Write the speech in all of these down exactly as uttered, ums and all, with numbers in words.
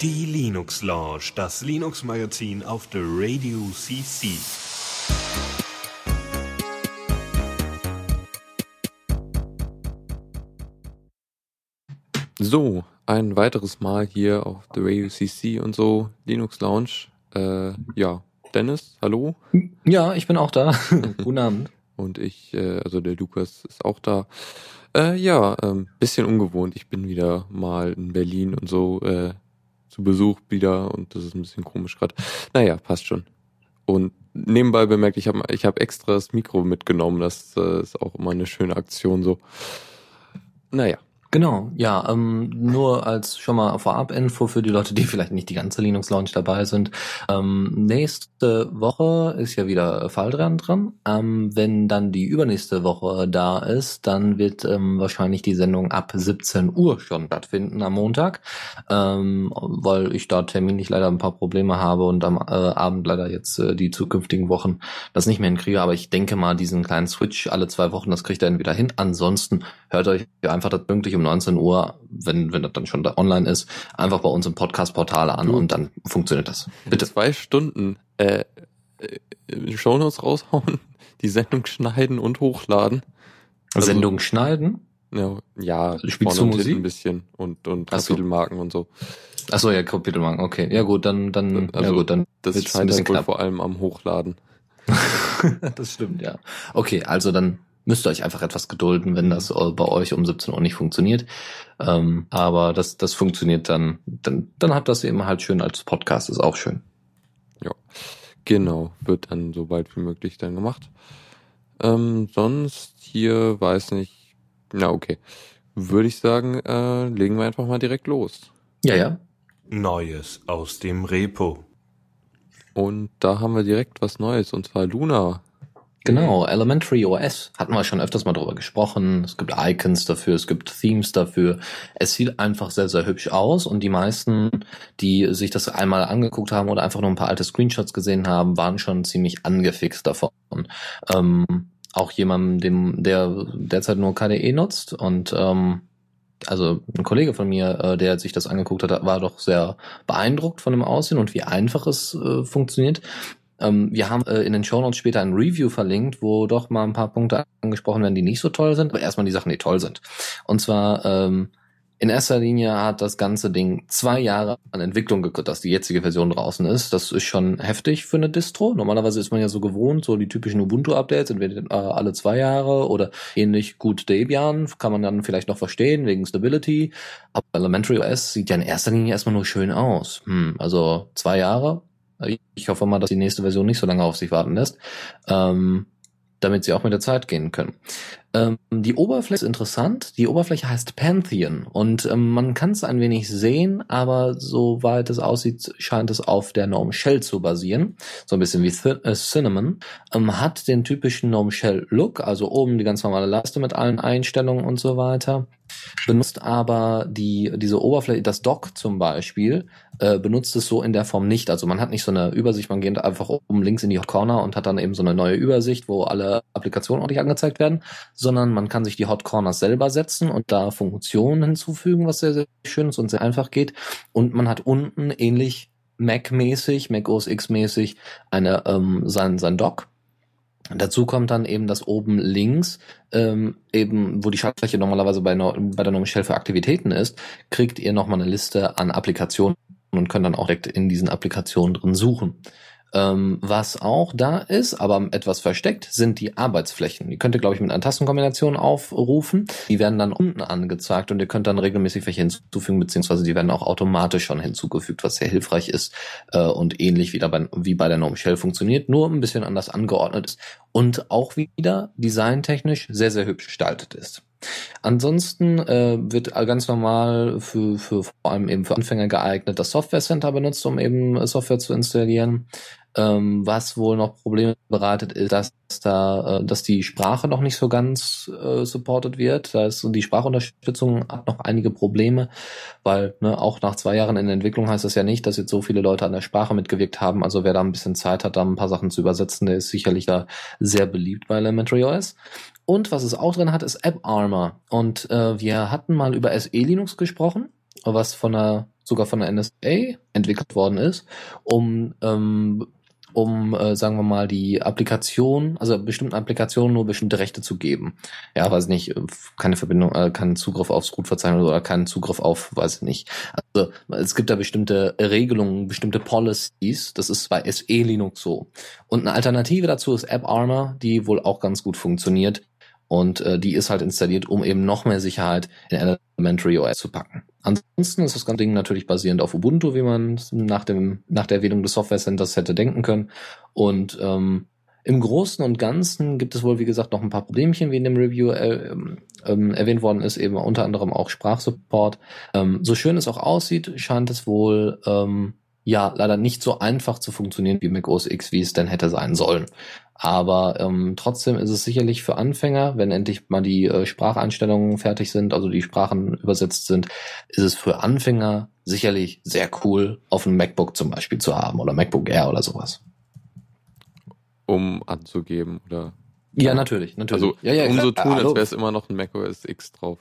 Die Linux Lounge, das Linux-Magazin auf der Radio C C. So, ein weiteres Mal hier auf der Radio C C und so, Linux Lounge. Äh, ja, Dennis, hallo. Ja, ich bin auch da. Guten Abend. Und ich, äh, also der Lukas ist auch da. Äh, ja, ähm, bisschen ungewohnt. Ich bin wieder mal in Berlin und so äh, zu Besuch wieder und das ist ein bisschen komisch gerade. Naja, passt schon. Und nebenbei bemerkt, ich habe ich hab extra das Mikro mitgenommen. Das äh, ist auch immer eine schöne Aktion so. Naja. Genau, ja, ähm, nur als schon mal Vorab-Info für die Leute, die vielleicht nicht die ganze Linux-Lounge dabei sind. Ähm, nächste Woche ist ja wieder Falldran dran. Ähm, wenn dann die übernächste Woche da ist, dann wird ähm, wahrscheinlich die Sendung ab siebzehn Uhr schon stattfinden am Montag, ähm, weil ich da terminlich leider ein paar Probleme habe und am äh, Abend leider jetzt äh, die zukünftigen Wochen das nicht mehr hinkriege. Aber ich denke mal, diesen kleinen Switch alle zwei Wochen, das kriegt ihr entweder hin. Ansonsten hört euch einfach das pünktlich um neunzehn Uhr, wenn, wenn das dann schon da online ist, einfach bei uns im Podcast-Portal an und dann funktioniert das. Bitte. Zwei Stunden äh, äh, Shownotes raushauen, die Sendung schneiden und hochladen. Also, Sendung schneiden? Ja, ja, spielst du Musik? Ein bisschen und, und Kapitelmarken so. Und so. Achso, ja, Kapitelmarken, okay. Ja gut, dann, dann, also, ja, gut, dann das scheint ein bisschen wohl knapp. Vor allem am Hochladen. Das stimmt, ja. Okay, also dann müsst ihr euch einfach etwas gedulden, wenn das bei euch um siebzehn Uhr nicht funktioniert. Ähm, aber das, das funktioniert dann, dann, dann habt ihr das eben halt schön als Podcast, ist auch schön. Ja, genau, wird dann so bald wie möglich dann gemacht. Ähm, sonst hier, weiß nicht, na okay, würde ich sagen, äh, legen wir einfach mal direkt los. Ja, ja. Neues aus dem Repo. Und da haben wir direkt was Neues, und zwar Luna. Genau, Elementary O S, hatten wir schon öfters mal drüber gesprochen, es gibt Icons dafür, es gibt Themes dafür, es sieht einfach sehr, sehr hübsch aus und die meisten, die sich das einmal angeguckt haben oder einfach nur ein paar alte Screenshots gesehen haben, waren schon ziemlich angefixt davon. Ähm, auch jemandem, dem, der derzeit nur K D E nutzt und ähm, also ein Kollege von mir, der sich das angeguckt hat, war doch sehr beeindruckt von dem Aussehen und wie einfach es äh, funktioniert. Wir haben in den Shownotes später ein Review verlinkt, wo doch mal ein paar Punkte angesprochen werden, die nicht so toll sind, aber erstmal die Sachen, die toll sind. Und zwar ähm, in erster Linie hat das ganze Ding zwei Jahre an Entwicklung gekostet, dass die jetzige Version draußen ist. Das ist schon heftig für eine Distro. Normalerweise ist man ja so gewohnt, so die typischen Ubuntu-Updates, entweder äh, alle zwei Jahre oder ähnlich. Gut, Debian kann man dann vielleicht noch verstehen, wegen Stability. Aber Elementary O S sieht ja in erster Linie erstmal nur schön aus. Hm, also zwei Jahre. Ich hoffe mal, dass die nächste Version nicht so lange auf sich warten lässt, ähm, damit sie auch mit der Zeit gehen können. Ähm, die Oberfläche ist interessant. Die Oberfläche heißt Pantheon und ähm, man kann es ein wenig sehen, aber soweit es aussieht, scheint es auf der GNOME Shell zu basieren. So ein bisschen wie Th- äh, Cinnamon. Ähm, hat den typischen GNOME Shell Look, also oben die ganz normale Leiste mit allen Einstellungen und so weiter. Benutzt aber die diese Oberfläche, das Dock zum Beispiel, äh, benutzt es so in der Form nicht. Also man hat nicht so eine Übersicht, man geht einfach oben links in die Hot Corner und hat dann eben so eine neue Übersicht, wo alle Applikationen ordentlich angezeigt werden, sondern man kann sich die Hot Corners selber setzen und da Funktionen hinzufügen, was sehr, sehr schön ist und sehr einfach geht. Und man hat unten ähnlich Mac-mäßig, Mac O S X-mäßig eine, ähm, sein, sein Dock. Dazu kommt dann eben das oben links, ähm, eben wo die Schaltfläche normalerweise bei, no- bei der GNOME Shell für Aktivitäten ist, kriegt ihr nochmal eine Liste an Applikationen und könnt dann auch direkt in diesen Applikationen drin suchen. Ähm, was auch da ist, aber etwas versteckt, sind die Arbeitsflächen. Die könnt ihr, glaube ich, mit einer Tastenkombination aufrufen. Die werden dann unten angezeigt und ihr könnt dann regelmäßig welche hinzufügen, beziehungsweise die werden auch automatisch schon hinzugefügt, was sehr hilfreich ist äh, und ähnlich wieder bei, wie bei der GNOME Shell funktioniert, nur ein bisschen anders angeordnet ist und auch wieder designtechnisch sehr, sehr hübsch gestaltet ist. Ansonsten äh, wird ganz normal für, für vor allem eben für Anfänger geeignet das Software Center benutzt, um eben Software zu installieren. Ähm, was wohl noch Probleme bereitet, ist, dass da, äh, dass die Sprache noch nicht so ganz äh, supported wird. Da ist so die Sprachunterstützung hat noch einige Probleme, weil ne, auch nach zwei Jahren in der Entwicklung heißt das ja nicht, dass jetzt so viele Leute an der Sprache mitgewirkt haben. Also wer da ein bisschen Zeit hat, da ein paar Sachen zu übersetzen, der ist sicherlich da sehr beliebt bei Elementary O S. Und was es auch drin hat, ist AppArmor. Und äh, wir hatten mal über S E Linux gesprochen, was von der sogar von der N S A entwickelt worden ist, um ähm, um, äh, sagen wir mal, die Applikation, also bestimmten Applikationen nur bestimmte Rechte zu geben. Ja, weiß nicht, keine Verbindung, äh, keinen Zugriff aufs Root-Verzeichnis oder keinen Zugriff auf, weiß ich nicht. Also es gibt da bestimmte Regelungen, bestimmte Policies, das ist bei S E Linux so. Und eine Alternative dazu ist AppArmor, die wohl auch ganz gut funktioniert und äh, die ist halt installiert, um eben noch mehr Sicherheit in Elementary O S zu packen. Ansonsten ist das ganze Ding natürlich basierend auf Ubuntu, wie man nach dem nach der Erwähnung des Software-Centers hätte denken können. Und ähm, im Großen und Ganzen gibt es wohl, wie gesagt, noch ein paar Problemchen, wie in dem Review äh, ähm, erwähnt worden ist, eben unter anderem auch Sprachsupport. Ähm, so schön es auch aussieht, scheint es wohl ähm, ja leider nicht so einfach zu funktionieren wie Mac O S X, wie es denn hätte sein sollen. Aber ähm, trotzdem ist es sicherlich für Anfänger, wenn endlich mal die äh, Spracheinstellungen fertig sind, also die Sprachen übersetzt sind, ist es für Anfänger sicherlich sehr cool, auf einem MacBook zum Beispiel zu haben oder MacBook Air oder sowas. Um anzugeben oder? Ja, ja. natürlich, natürlich. Also ja, ja, um so tun, als wäre es immer noch ein Mac O S X drauf.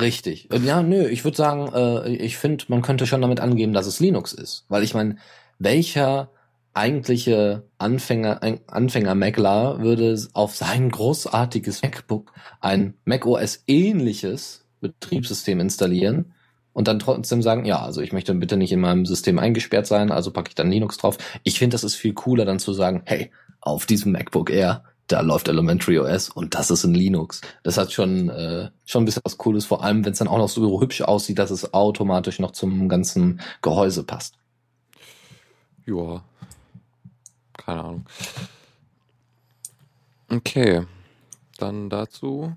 Richtig. Ja, nö, ich würde sagen, äh, ich finde, man könnte schon damit angeben, dass es Linux ist. Weil ich meine, welcher eigentliche Anfänger, Anfänger-Mäckler würde auf sein großartiges MacBook ein Mac O S-ähnliches Betriebssystem installieren und dann trotzdem sagen, ja, also ich möchte bitte nicht in meinem System eingesperrt sein, also packe ich dann Linux drauf. Ich finde, das ist viel cooler, dann zu sagen, hey, auf diesem MacBook Air, da läuft Elementary O S und das ist in Linux. Das hat schon äh, schon ein bisschen was Cooles, vor allem, wenn es dann auch noch so hübsch aussieht, dass es automatisch noch zum ganzen Gehäuse passt. Ja, keine Ahnung. Okay, dann dazu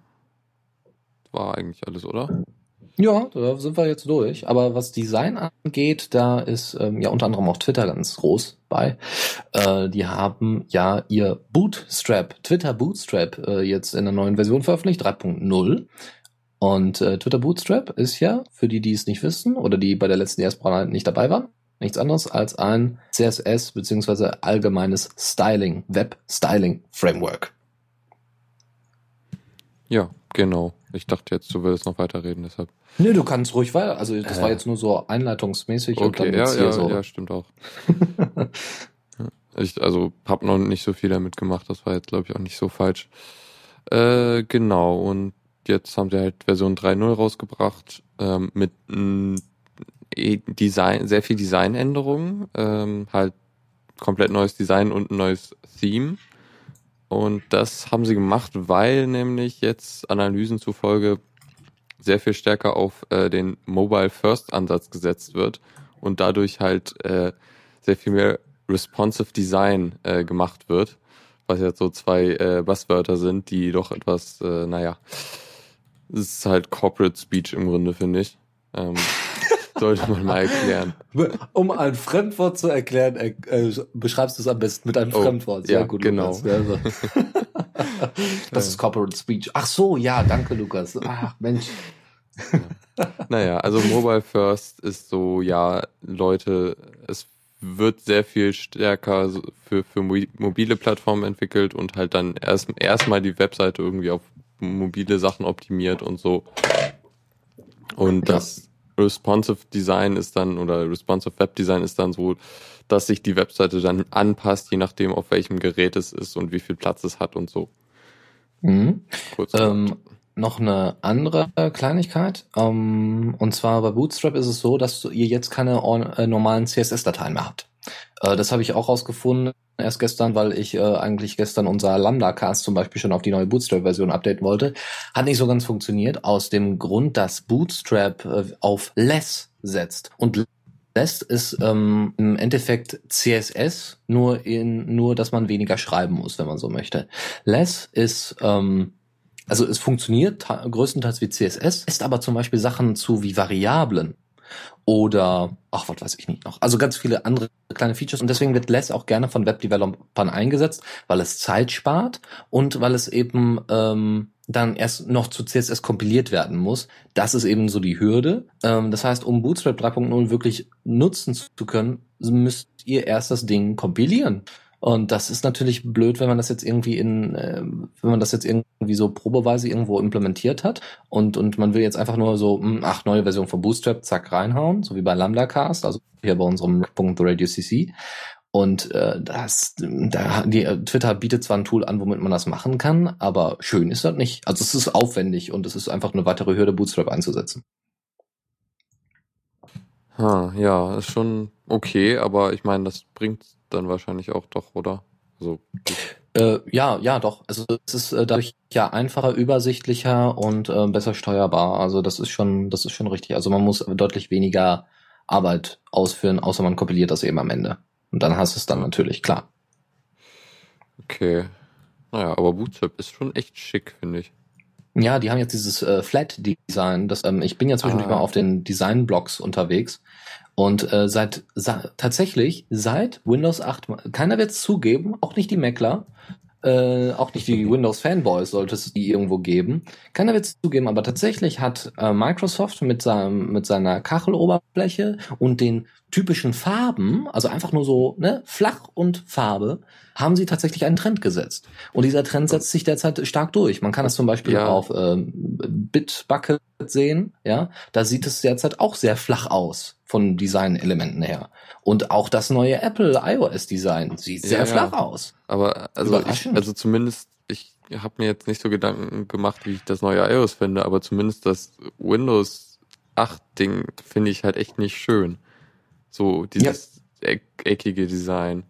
war eigentlich alles, oder? Ja, da sind wir jetzt durch. Aber was Design angeht, da ist ähm, ja unter anderem auch Twitter ganz groß bei. Äh, die haben ja ihr Bootstrap, Twitter Bootstrap äh, jetzt in der neuen Version veröffentlicht, drei Punkt null. Und äh, Twitter Bootstrap ist ja, für die, die es nicht wissen oder die bei der letzten Erstbrennerheit nicht dabei waren, nichts anderes als ein C S S bzw. allgemeines Styling, Web-Styling-Framework. Ja, genau. Ich dachte jetzt, du würdest noch weiterreden, deshalb. Nee, du kannst ruhig weiter. Also das äh. war jetzt nur so einleitungsmäßig. Okay, und dann ja, hier ja, so. Ja, stimmt auch. ich also habe noch nicht so viel damit gemacht. Das war jetzt, glaube ich, auch nicht so falsch. Äh, genau, und jetzt haben sie halt Version drei Punkt null rausgebracht ähm, mit m- Design, sehr viel Designänderungen, ähm, halt komplett neues Design und ein neues Theme. Und das haben sie gemacht, weil nämlich jetzt Analysen zufolge sehr viel stärker auf äh, den Mobile-First-Ansatz gesetzt wird und dadurch halt äh, sehr viel mehr responsive Design äh, gemacht wird, was jetzt so zwei äh, Buzzwörter sind, die doch etwas, äh, naja, es ist halt Corporate Speech im Grunde, finde ich. Ähm, Sollte man mal erklären. Um ein Fremdwort zu erklären, äh, beschreibst du es am besten mit einem oh, Fremdwort. Sehr ja, gut, genau. Lukas. Also. Das ist Corporate Speech. Ach so, ja, danke, Lukas. Ach, Mensch. Ja. Naja, also Mobile First ist so, ja, Leute, es wird sehr viel stärker für, für mobile Plattformen entwickelt und halt dann erst erstmal die Webseite irgendwie auf mobile Sachen optimiert und so. Und ja. das... Responsive Design ist dann, oder Responsive Web Design ist dann so, dass sich die Webseite dann anpasst, je nachdem, auf welchem Gerät es ist und wie viel Platz es hat und so. Mhm. Kurz ähm, noch eine andere Kleinigkeit. Ähm, und zwar bei Bootstrap ist es so, dass ihr jetzt keine or- normalen C S S-Dateien mehr habt. Äh, das habe ich auch rausgefunden erst gestern, weil ich äh, eigentlich gestern unser Lambda-Cast zum Beispiel schon auf die neue Bootstrap-Version updaten wollte. Hat nicht so ganz funktioniert, aus dem Grund, dass Bootstrap äh, auf Less setzt. Und Less ist ähm, im Endeffekt C S S, nur, in, nur dass man weniger schreiben muss, wenn man so möchte. Less ist... Ähm, also es funktioniert ta- größtenteils wie C S S, lässt aber zum Beispiel Sachen zu wie Variablen. oder ach, was weiß ich nicht noch. Also ganz viele andere kleine Features, und deswegen wird Less auch gerne von Webdevelopern eingesetzt, weil es Zeit spart und weil es eben ähm, dann erst noch zu C S S kompiliert werden muss. Das ist eben so die Hürde. Ähm, das heißt, um Bootstrap drei Punkt null wirklich nutzen zu können, müsst ihr erst das Ding kompilieren. Und das ist natürlich blöd, wenn man das jetzt irgendwie in, äh, wenn man das jetzt irgendwie so probeweise irgendwo implementiert hat und und man will jetzt einfach nur so, mh, ach, neue Version von Bootstrap, zack, reinhauen, so wie bei LambdaCast, also hier bei unserem .radio C C. Und äh, das, da, die, Twitter bietet zwar ein Tool an, womit man das machen kann, aber schön ist das nicht. Also es ist aufwendig und es ist einfach eine weitere Hürde, Bootstrap einzusetzen. Ha, ja, ist schon okay, aber ich meine, das bringt dann wahrscheinlich auch doch, oder? So. Äh, ja, ja, doch. Also es ist äh, dadurch ja einfacher, übersichtlicher und äh, besser steuerbar. Also das ist schon, das ist schon richtig. Also man muss deutlich weniger Arbeit ausführen, außer man kompiliert das eben am Ende. Und dann hast du es dann natürlich, klar. Okay. Naja, aber Bootstrap ist schon echt schick, finde ich. Ja, die haben jetzt dieses äh, Flat-Design. Das, ähm, ich bin ja zwischendurch ah. mal auf den Design-Blogs unterwegs. Und äh, seit sa- tatsächlich seit Windows acht, keiner wird es zugeben, auch nicht die Meckler, äh, auch nicht die Windows-Fanboys sollte es die irgendwo geben. Keiner wird es zugeben, aber tatsächlich hat äh, Microsoft mit seinem mit seiner Kacheloberfläche und den typischen Farben, also einfach nur so, ne, flach und Farbe, haben sie tatsächlich einen Trend gesetzt. Und dieser Trend setzt sich derzeit stark durch. Man kann das zum Beispiel ja. auf äh, Bitbucket sehen, ja, da sieht es derzeit auch sehr flach aus von Design-Elementen her. Und auch das neue Apple iOS-Design sieht sehr ja, flach ja. aus. Aber also, ich, also zumindest, ich habe mir jetzt nicht so Gedanken gemacht, wie ich das neue iOS finde, aber zumindest das Windows acht Ding finde ich halt echt nicht schön. So dieses ja. eckige Design.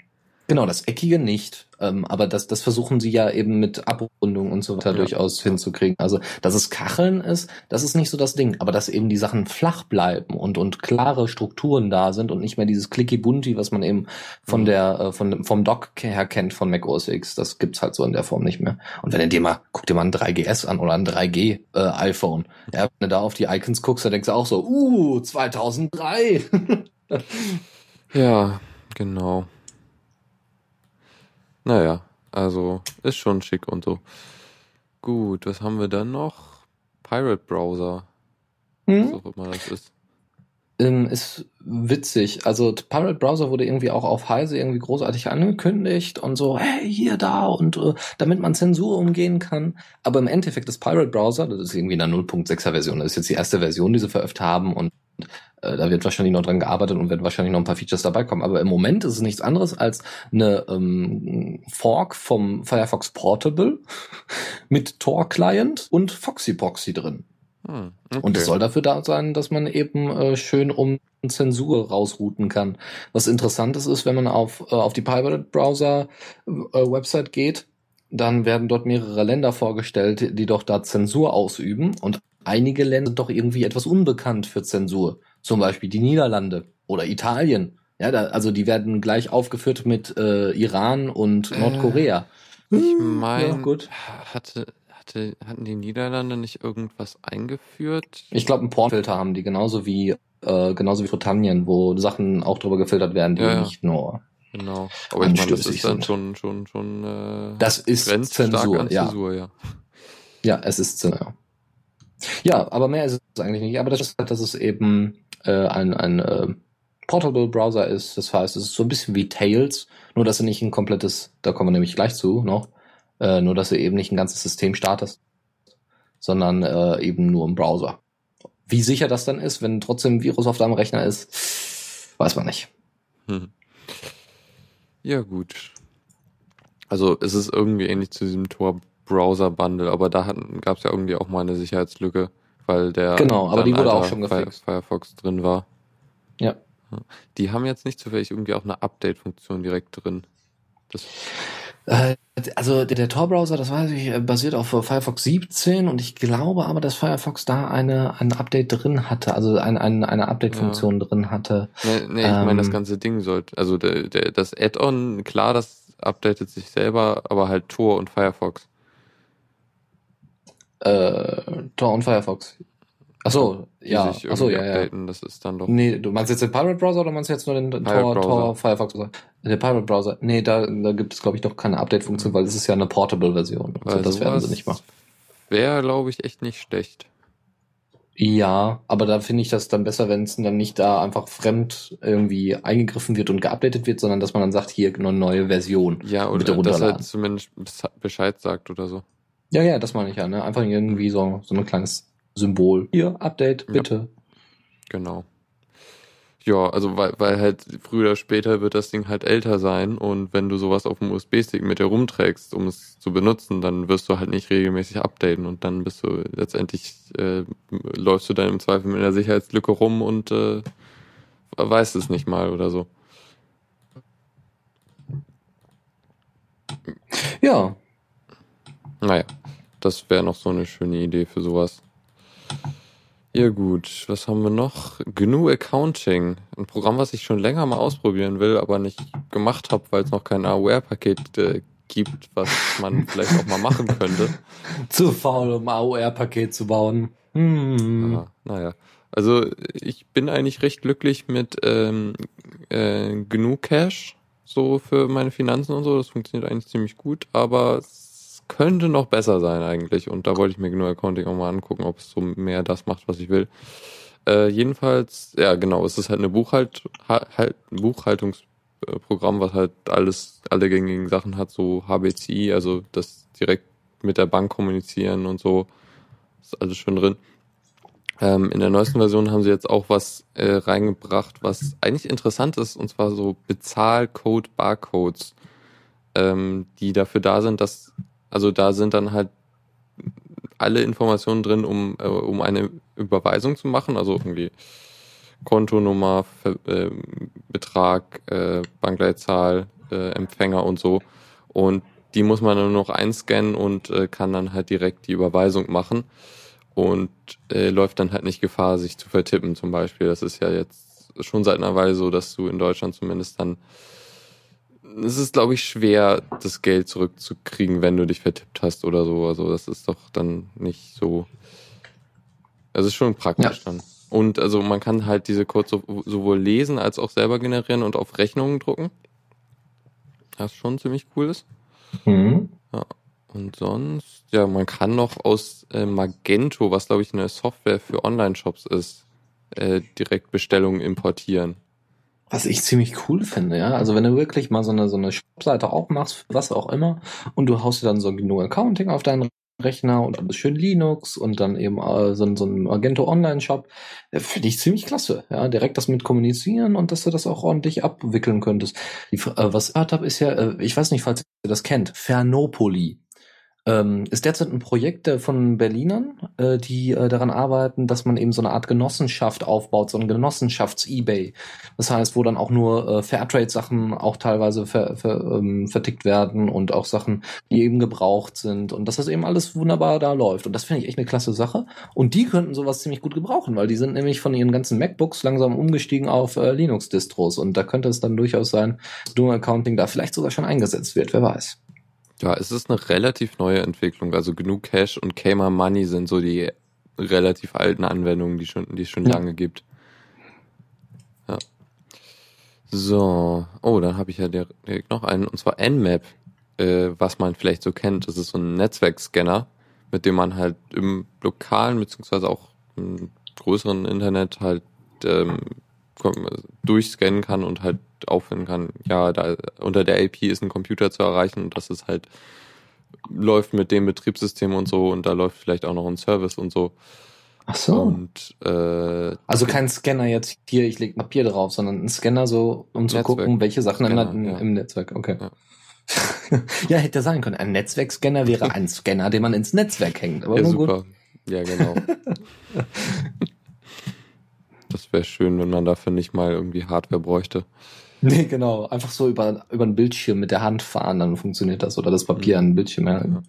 Genau, das eckige nicht. Ähm, aber das, das versuchen sie ja eben mit Abrundung und so weiter ja. durchaus hinzukriegen. Also, dass es Kacheln ist, das ist nicht so das Ding. Aber dass eben die Sachen flach bleiben und und klare Strukturen da sind und nicht mehr dieses Clicky-Bunti, was man eben von der äh, von vom Dock her kennt von Mac O S X. Das gibt's halt so in der Form nicht mehr. Und wenn du dir mal, guck dir mal ein drei G S an oder ein drei G äh, iPhone. Ja, wenn du da auf die Icons guckst, dann denkst du auch so, uh, zweitausenddrei. Ja, genau. Naja, also ist schon schick und so. Gut, was haben wir dann noch? Pirate Browser. Hm? Was auch immer das ist. Ähm, ist witzig. Also Pirate Browser wurde irgendwie auch auf Heise irgendwie großartig angekündigt und so, hey, hier, da und äh, damit man Zensur umgehen kann. Aber im Endeffekt ist Pirate Browser, das ist irgendwie in der null Punkt sechser Version, das ist jetzt die erste Version, die sie veröffentlicht haben, und da wird wahrscheinlich noch dran gearbeitet und werden wahrscheinlich noch ein paar Features dabei kommen. Aber im Moment ist es nichts anderes als eine ähm, Fork vom Firefox Portable mit Tor-Client und Foxypoxy drin. Hm, okay. Und es soll dafür da sein, dass man eben äh, schön um Zensur rausrouten kann. Was interessant ist, ist, wenn man auf, äh, auf die Pirate Browser äh, Website geht, dann werden dort mehrere Länder vorgestellt, die doch da Zensur ausüben, und einige Länder sind doch irgendwie etwas unbekannt für Zensur. Zum Beispiel die Niederlande oder Italien. Ja, da, also die werden gleich aufgeführt mit äh, Iran und Nordkorea. Äh, ich meine, ja, gut. Hatte, hatte, hatten die Niederlande nicht irgendwas eingeführt? Ich glaube, einen Pornfilter haben die, genauso wie äh, genauso wie Britannien, wo Sachen auch drüber gefiltert werden, die ja, nicht nur genau. Aber ich meine, das ist dann schon, schon, schon äh, das ist Zensur, an Zensur, ja. Ja, ja, es ist Zensur. Ja, aber mehr ist es eigentlich nicht. Aber das ist halt, dass es eben äh, ein, ein äh, Portable Browser ist. Das heißt, es ist so ein bisschen wie Tails, nur dass du nicht ein komplettes, da kommen wir nämlich gleich zu noch, äh, nur dass du eben nicht ein ganzes System startest, sondern äh, eben nur im Browser. Wie sicher das dann ist, wenn trotzdem ein Virus auf deinem Rechner ist, weiß man nicht. Hm. Ja, gut. Also es ist irgendwie ähnlich zu diesem Tor Browser-Bundle, aber da gab es ja irgendwie auch mal eine Sicherheitslücke, weil der genau, aber die wurde auch schon gefixt. Firefox drin war. Ja. Die haben jetzt nicht zufällig irgendwie auch eine Update-Funktion direkt drin. Das äh, also der, der Tor-Browser, das weiß ich, basiert auf Firefox siebzehn, und ich glaube aber, dass Firefox da eine ein Update drin hatte, also ein, ein, eine Update-Funktion ja. drin hatte. Nee, nee ähm, ich meine, das ganze Ding sollte, also der, der, das Add-on, klar, das updatet sich selber, aber halt Tor und Firefox. Äh, Tor und Firefox. Achso, ja. Sich Achso, ja, ja. Das ist dann doch. Nee, du meinst jetzt den Pirate Browser oder meinst du jetzt nur den Tor, Tor, Firefox oder? Den Pirate Browser. Nee, da, da gibt es, glaube ich, noch keine Update-Funktion, weil es ist ja eine Portable-Version. Also das werden sie nicht machen. Wäre, glaube ich, echt nicht schlecht. Ja, aber da finde ich das dann besser, wenn es dann nicht da einfach fremd irgendwie eingegriffen wird und geupdatet wird, sondern dass man dann sagt, hier eine neue Version. Ja, oder bitte runterladen. Dass er zumindest Bescheid sagt oder so. Ja, ja, das meine ich ja, ne? Einfach irgendwie so, so ein kleines Symbol. Hier, Update, bitte. Ja, genau. Ja, also weil, weil halt früher oder später wird das Ding halt älter sein und wenn du sowas auf dem U S B-Stick mit dir rumträgst, um es zu benutzen, dann wirst du halt nicht regelmäßig updaten und dann bist du letztendlich, äh, läufst du dann im Zweifel mit einer Sicherheitslücke rum und äh, weißt es nicht mal oder so. Ja. Naja, das wäre noch so eine schöne Idee für sowas. Ja gut, was haben wir noch? G N U Accounting, ein Programm, was ich schon länger mal ausprobieren will, aber nicht gemacht habe, weil es noch kein A O R-Paket äh, gibt, was man vielleicht auch mal machen könnte. Zu faul, um ein A O R-Paket zu bauen. Hm. Ah, naja, also ich bin eigentlich recht glücklich mit ähm, äh, G N U Cash, so für meine Finanzen und so, das funktioniert eigentlich ziemlich gut, aber es könnte noch besser sein eigentlich und da wollte ich mir G N U Accounting auch mal angucken, ob es so mehr das macht, was ich will. Äh, jedenfalls, ja genau, es ist halt eine Buchhalt, halt, ein Buchhaltungsprogramm, was halt alles, alle gängigen Sachen hat, so H B C I, also das direkt mit der Bank kommunizieren und so, ist alles schon drin. Ähm, in der neuesten Version haben sie jetzt auch was äh, reingebracht, was eigentlich interessant ist, und zwar so Bezahlcode-Barcodes, ähm, die dafür da sind, dass also da sind dann halt alle Informationen drin, um äh, um eine Überweisung zu machen, also irgendwie Kontonummer, Ver, äh, Betrag, äh, Bankleitzahl, äh, Empfänger und so. Und die muss man dann nur noch einscannen und äh, kann dann halt direkt die Überweisung machen und äh, läuft dann halt nicht Gefahr, sich zu vertippen zum Beispiel. Das ist ja jetzt schon seit einer Weile so, dass du in Deutschland zumindest dann es ist, glaube ich, schwer, das Geld zurückzukriegen, wenn du dich vertippt hast oder so. Also das ist doch dann nicht so... Es ist schon praktisch ja. Dann. Und also man kann halt diese Codes sowohl lesen als auch selber generieren und auf Rechnungen drucken. Das schon ziemlich cool ist. Mhm. Ja, und sonst... Ja, man kann noch aus äh, Magento, was, glaube ich, eine Software für Online-Shops ist, äh, direkt Bestellungen importieren. Was ich ziemlich cool finde, ja. Also wenn du wirklich mal so eine so eine Shop-Seite auch machst, was auch immer, und du haust dir dann so ein G N U Accounting auf deinen Rechner und alles schön Linux und dann eben äh, so, so ein Magento Online-Shop, finde ich ziemlich klasse, ja. Direkt das mit kommunizieren und dass du das auch ordentlich abwickeln könntest. Die, äh, was ich gehört habe, ist ja, äh, ich weiß nicht, falls ihr das kennt, Fernopoli. Ähm, ist derzeit ein Projekt von Berlinern, äh, die äh, daran arbeiten, dass man eben so eine Art Genossenschaft aufbaut, so ein Genossenschafts-Ebay. Das heißt, wo dann auch nur äh, Fairtrade-Sachen auch teilweise ver, ver, ähm, vertickt werden und auch Sachen, die eben gebraucht sind und dass das eben alles wunderbar da läuft. Und das finde ich echt eine klasse Sache. Und die könnten sowas ziemlich gut gebrauchen, weil die sind nämlich von ihren ganzen MacBooks langsam umgestiegen auf äh, Linux-Distros und da könnte es dann durchaus sein, dass G N U Accounting da vielleicht sogar schon eingesetzt wird, wer weiß. Ja, es ist eine relativ neue Entwicklung. Also G N U Cash und Gamer Money sind so die relativ alten Anwendungen, die schon, die es schon ja. lange gibt. Ja. So. Oh, dann habe ich ja direkt noch einen, und zwar nmap, äh, was man vielleicht so kennt. Das ist so ein Netzwerkscanner, mit dem man halt im lokalen, beziehungsweise auch im größeren Internet halt ähm, durchscannen kann und halt auffinden kann, ja, da unter der I P ist ein Computer zu erreichen und das ist halt läuft mit dem Betriebssystem und so und da läuft vielleicht auch noch ein Service und so. Ach so. Und, äh, also kein Scanner jetzt hier, ich lege Papier drauf, sondern ein Scanner so, um Netzwerk. Zu gucken, welche Sachen Scanner, im, ja. im Netzwerk, okay. Ja. ja, hätte sein können, ein Netzwerkscanner wäre ein Scanner, den man ins Netzwerk hängt. Aber ja, nur super. Gut. Ja, genau. Das wäre schön, wenn man dafür nicht mal irgendwie Hardware bräuchte. Nee, genau. Einfach so über, über einen Bildschirm mit der Hand fahren, dann funktioniert das. Oder das Papier an den Bildschirm. Ja. Ja.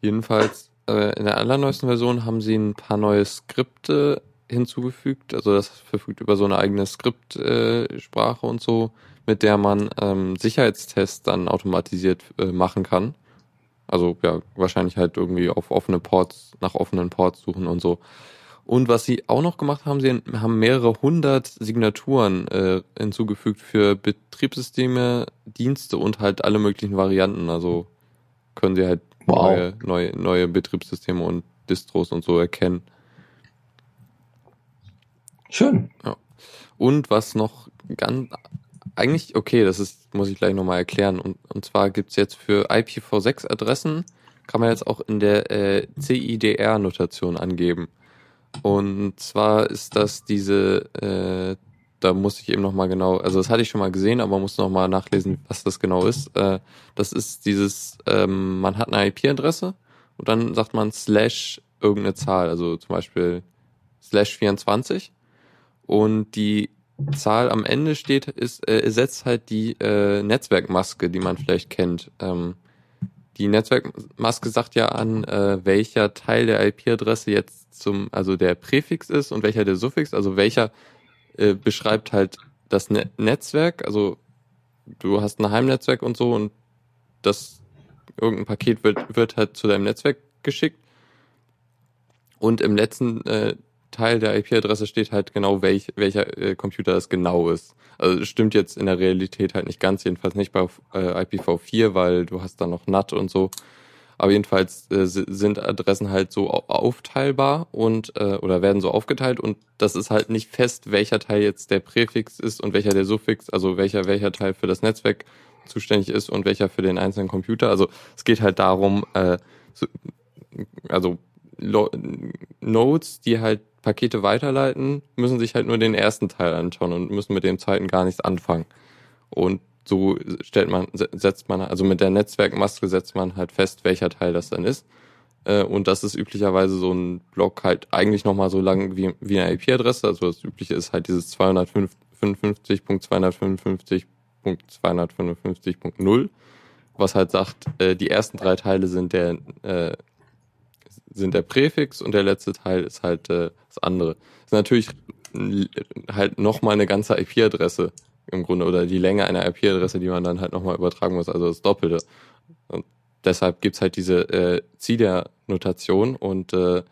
Jedenfalls, äh, in der allerneuesten Version haben sie ein paar neue Skripte hinzugefügt. Also das verfügt über so eine eigene Skriptsprache äh, und so, mit der man ähm, Sicherheitstests dann automatisiert äh, machen kann. Also ja, wahrscheinlich halt irgendwie auf offene Ports, nach offenen Ports suchen und so. Und was sie auch noch gemacht haben, sie haben mehrere hundert Signaturen äh, hinzugefügt für Betriebssysteme, Dienste und halt alle möglichen Varianten. Also können sie halt wow. neue, neue, neue Betriebssysteme und Distros und so erkennen. Schön. Ja. Und was noch ganz... Eigentlich, okay, das ist muss ich gleich nochmal erklären. Und, und zwar gibt es jetzt für I P v sechs Adressen, kann man jetzt auch in der äh, C I D R Notation angeben. Und zwar ist das diese, äh, da muss ich eben nochmal genau, also das hatte ich schon mal gesehen, aber muss nochmal nachlesen, was das genau ist. Äh, das ist dieses, ähm, man hat eine I P Adresse und dann sagt man slash irgendeine Zahl, also zum Beispiel slash vierundzwanzig und die Zahl am Ende steht, ist, äh, ersetzt halt die äh, Netzwerkmaske, die man vielleicht kennt. Ähm, die Netzwerkmaske sagt ja an, äh, welcher Teil der I P Adresse jetzt zum, also der Präfix ist und welcher der Suffix, also welcher äh, beschreibt halt das ne- Netzwerk, also du hast ein Heimnetzwerk und so und das, irgendein Paket wird, wird halt zu deinem Netzwerk geschickt und im letzten äh, Teil der I P Adresse steht halt genau, welch, welcher äh, Computer das genau ist. Also stimmt jetzt in der Realität halt nicht ganz, jedenfalls nicht bei äh, I P v vier, weil du hast da noch N A T und so. Aber jedenfalls äh, sind Adressen halt so aufteilbar und äh, oder werden so aufgeteilt und das ist halt nicht fest, welcher Teil jetzt der Präfix ist und welcher der Suffix, also welcher welcher Teil für das Netzwerk zuständig ist und welcher für den einzelnen Computer. Also es geht halt darum, äh, so, also Lo- Nodes, die halt Pakete weiterleiten, müssen sich halt nur den ersten Teil anschauen und müssen mit dem zweiten gar nichts anfangen. Und so stellt man, setzt man, also mit der Netzwerkmaske setzt man halt fest, welcher Teil das dann ist. Und das ist üblicherweise so ein Block halt eigentlich nochmal so lang wie, wie eine I P Adresse. Also das Übliche ist halt dieses zweihundertfünfundfünfzig Punkt zweihundertfünfundfünfzig Punkt zweihundertfünfundfünfzig Punkt null, was halt sagt, die ersten drei Teile sind der äh, sind der Präfix und der letzte Teil ist halt äh, das andere. Das ist natürlich l- halt nochmal eine ganze I P Adresse im Grunde oder die Länge einer I P Adresse, die man dann halt nochmal übertragen muss, also das Doppelte. Und deshalb gibt's halt diese äh, C I D R Notation und äh,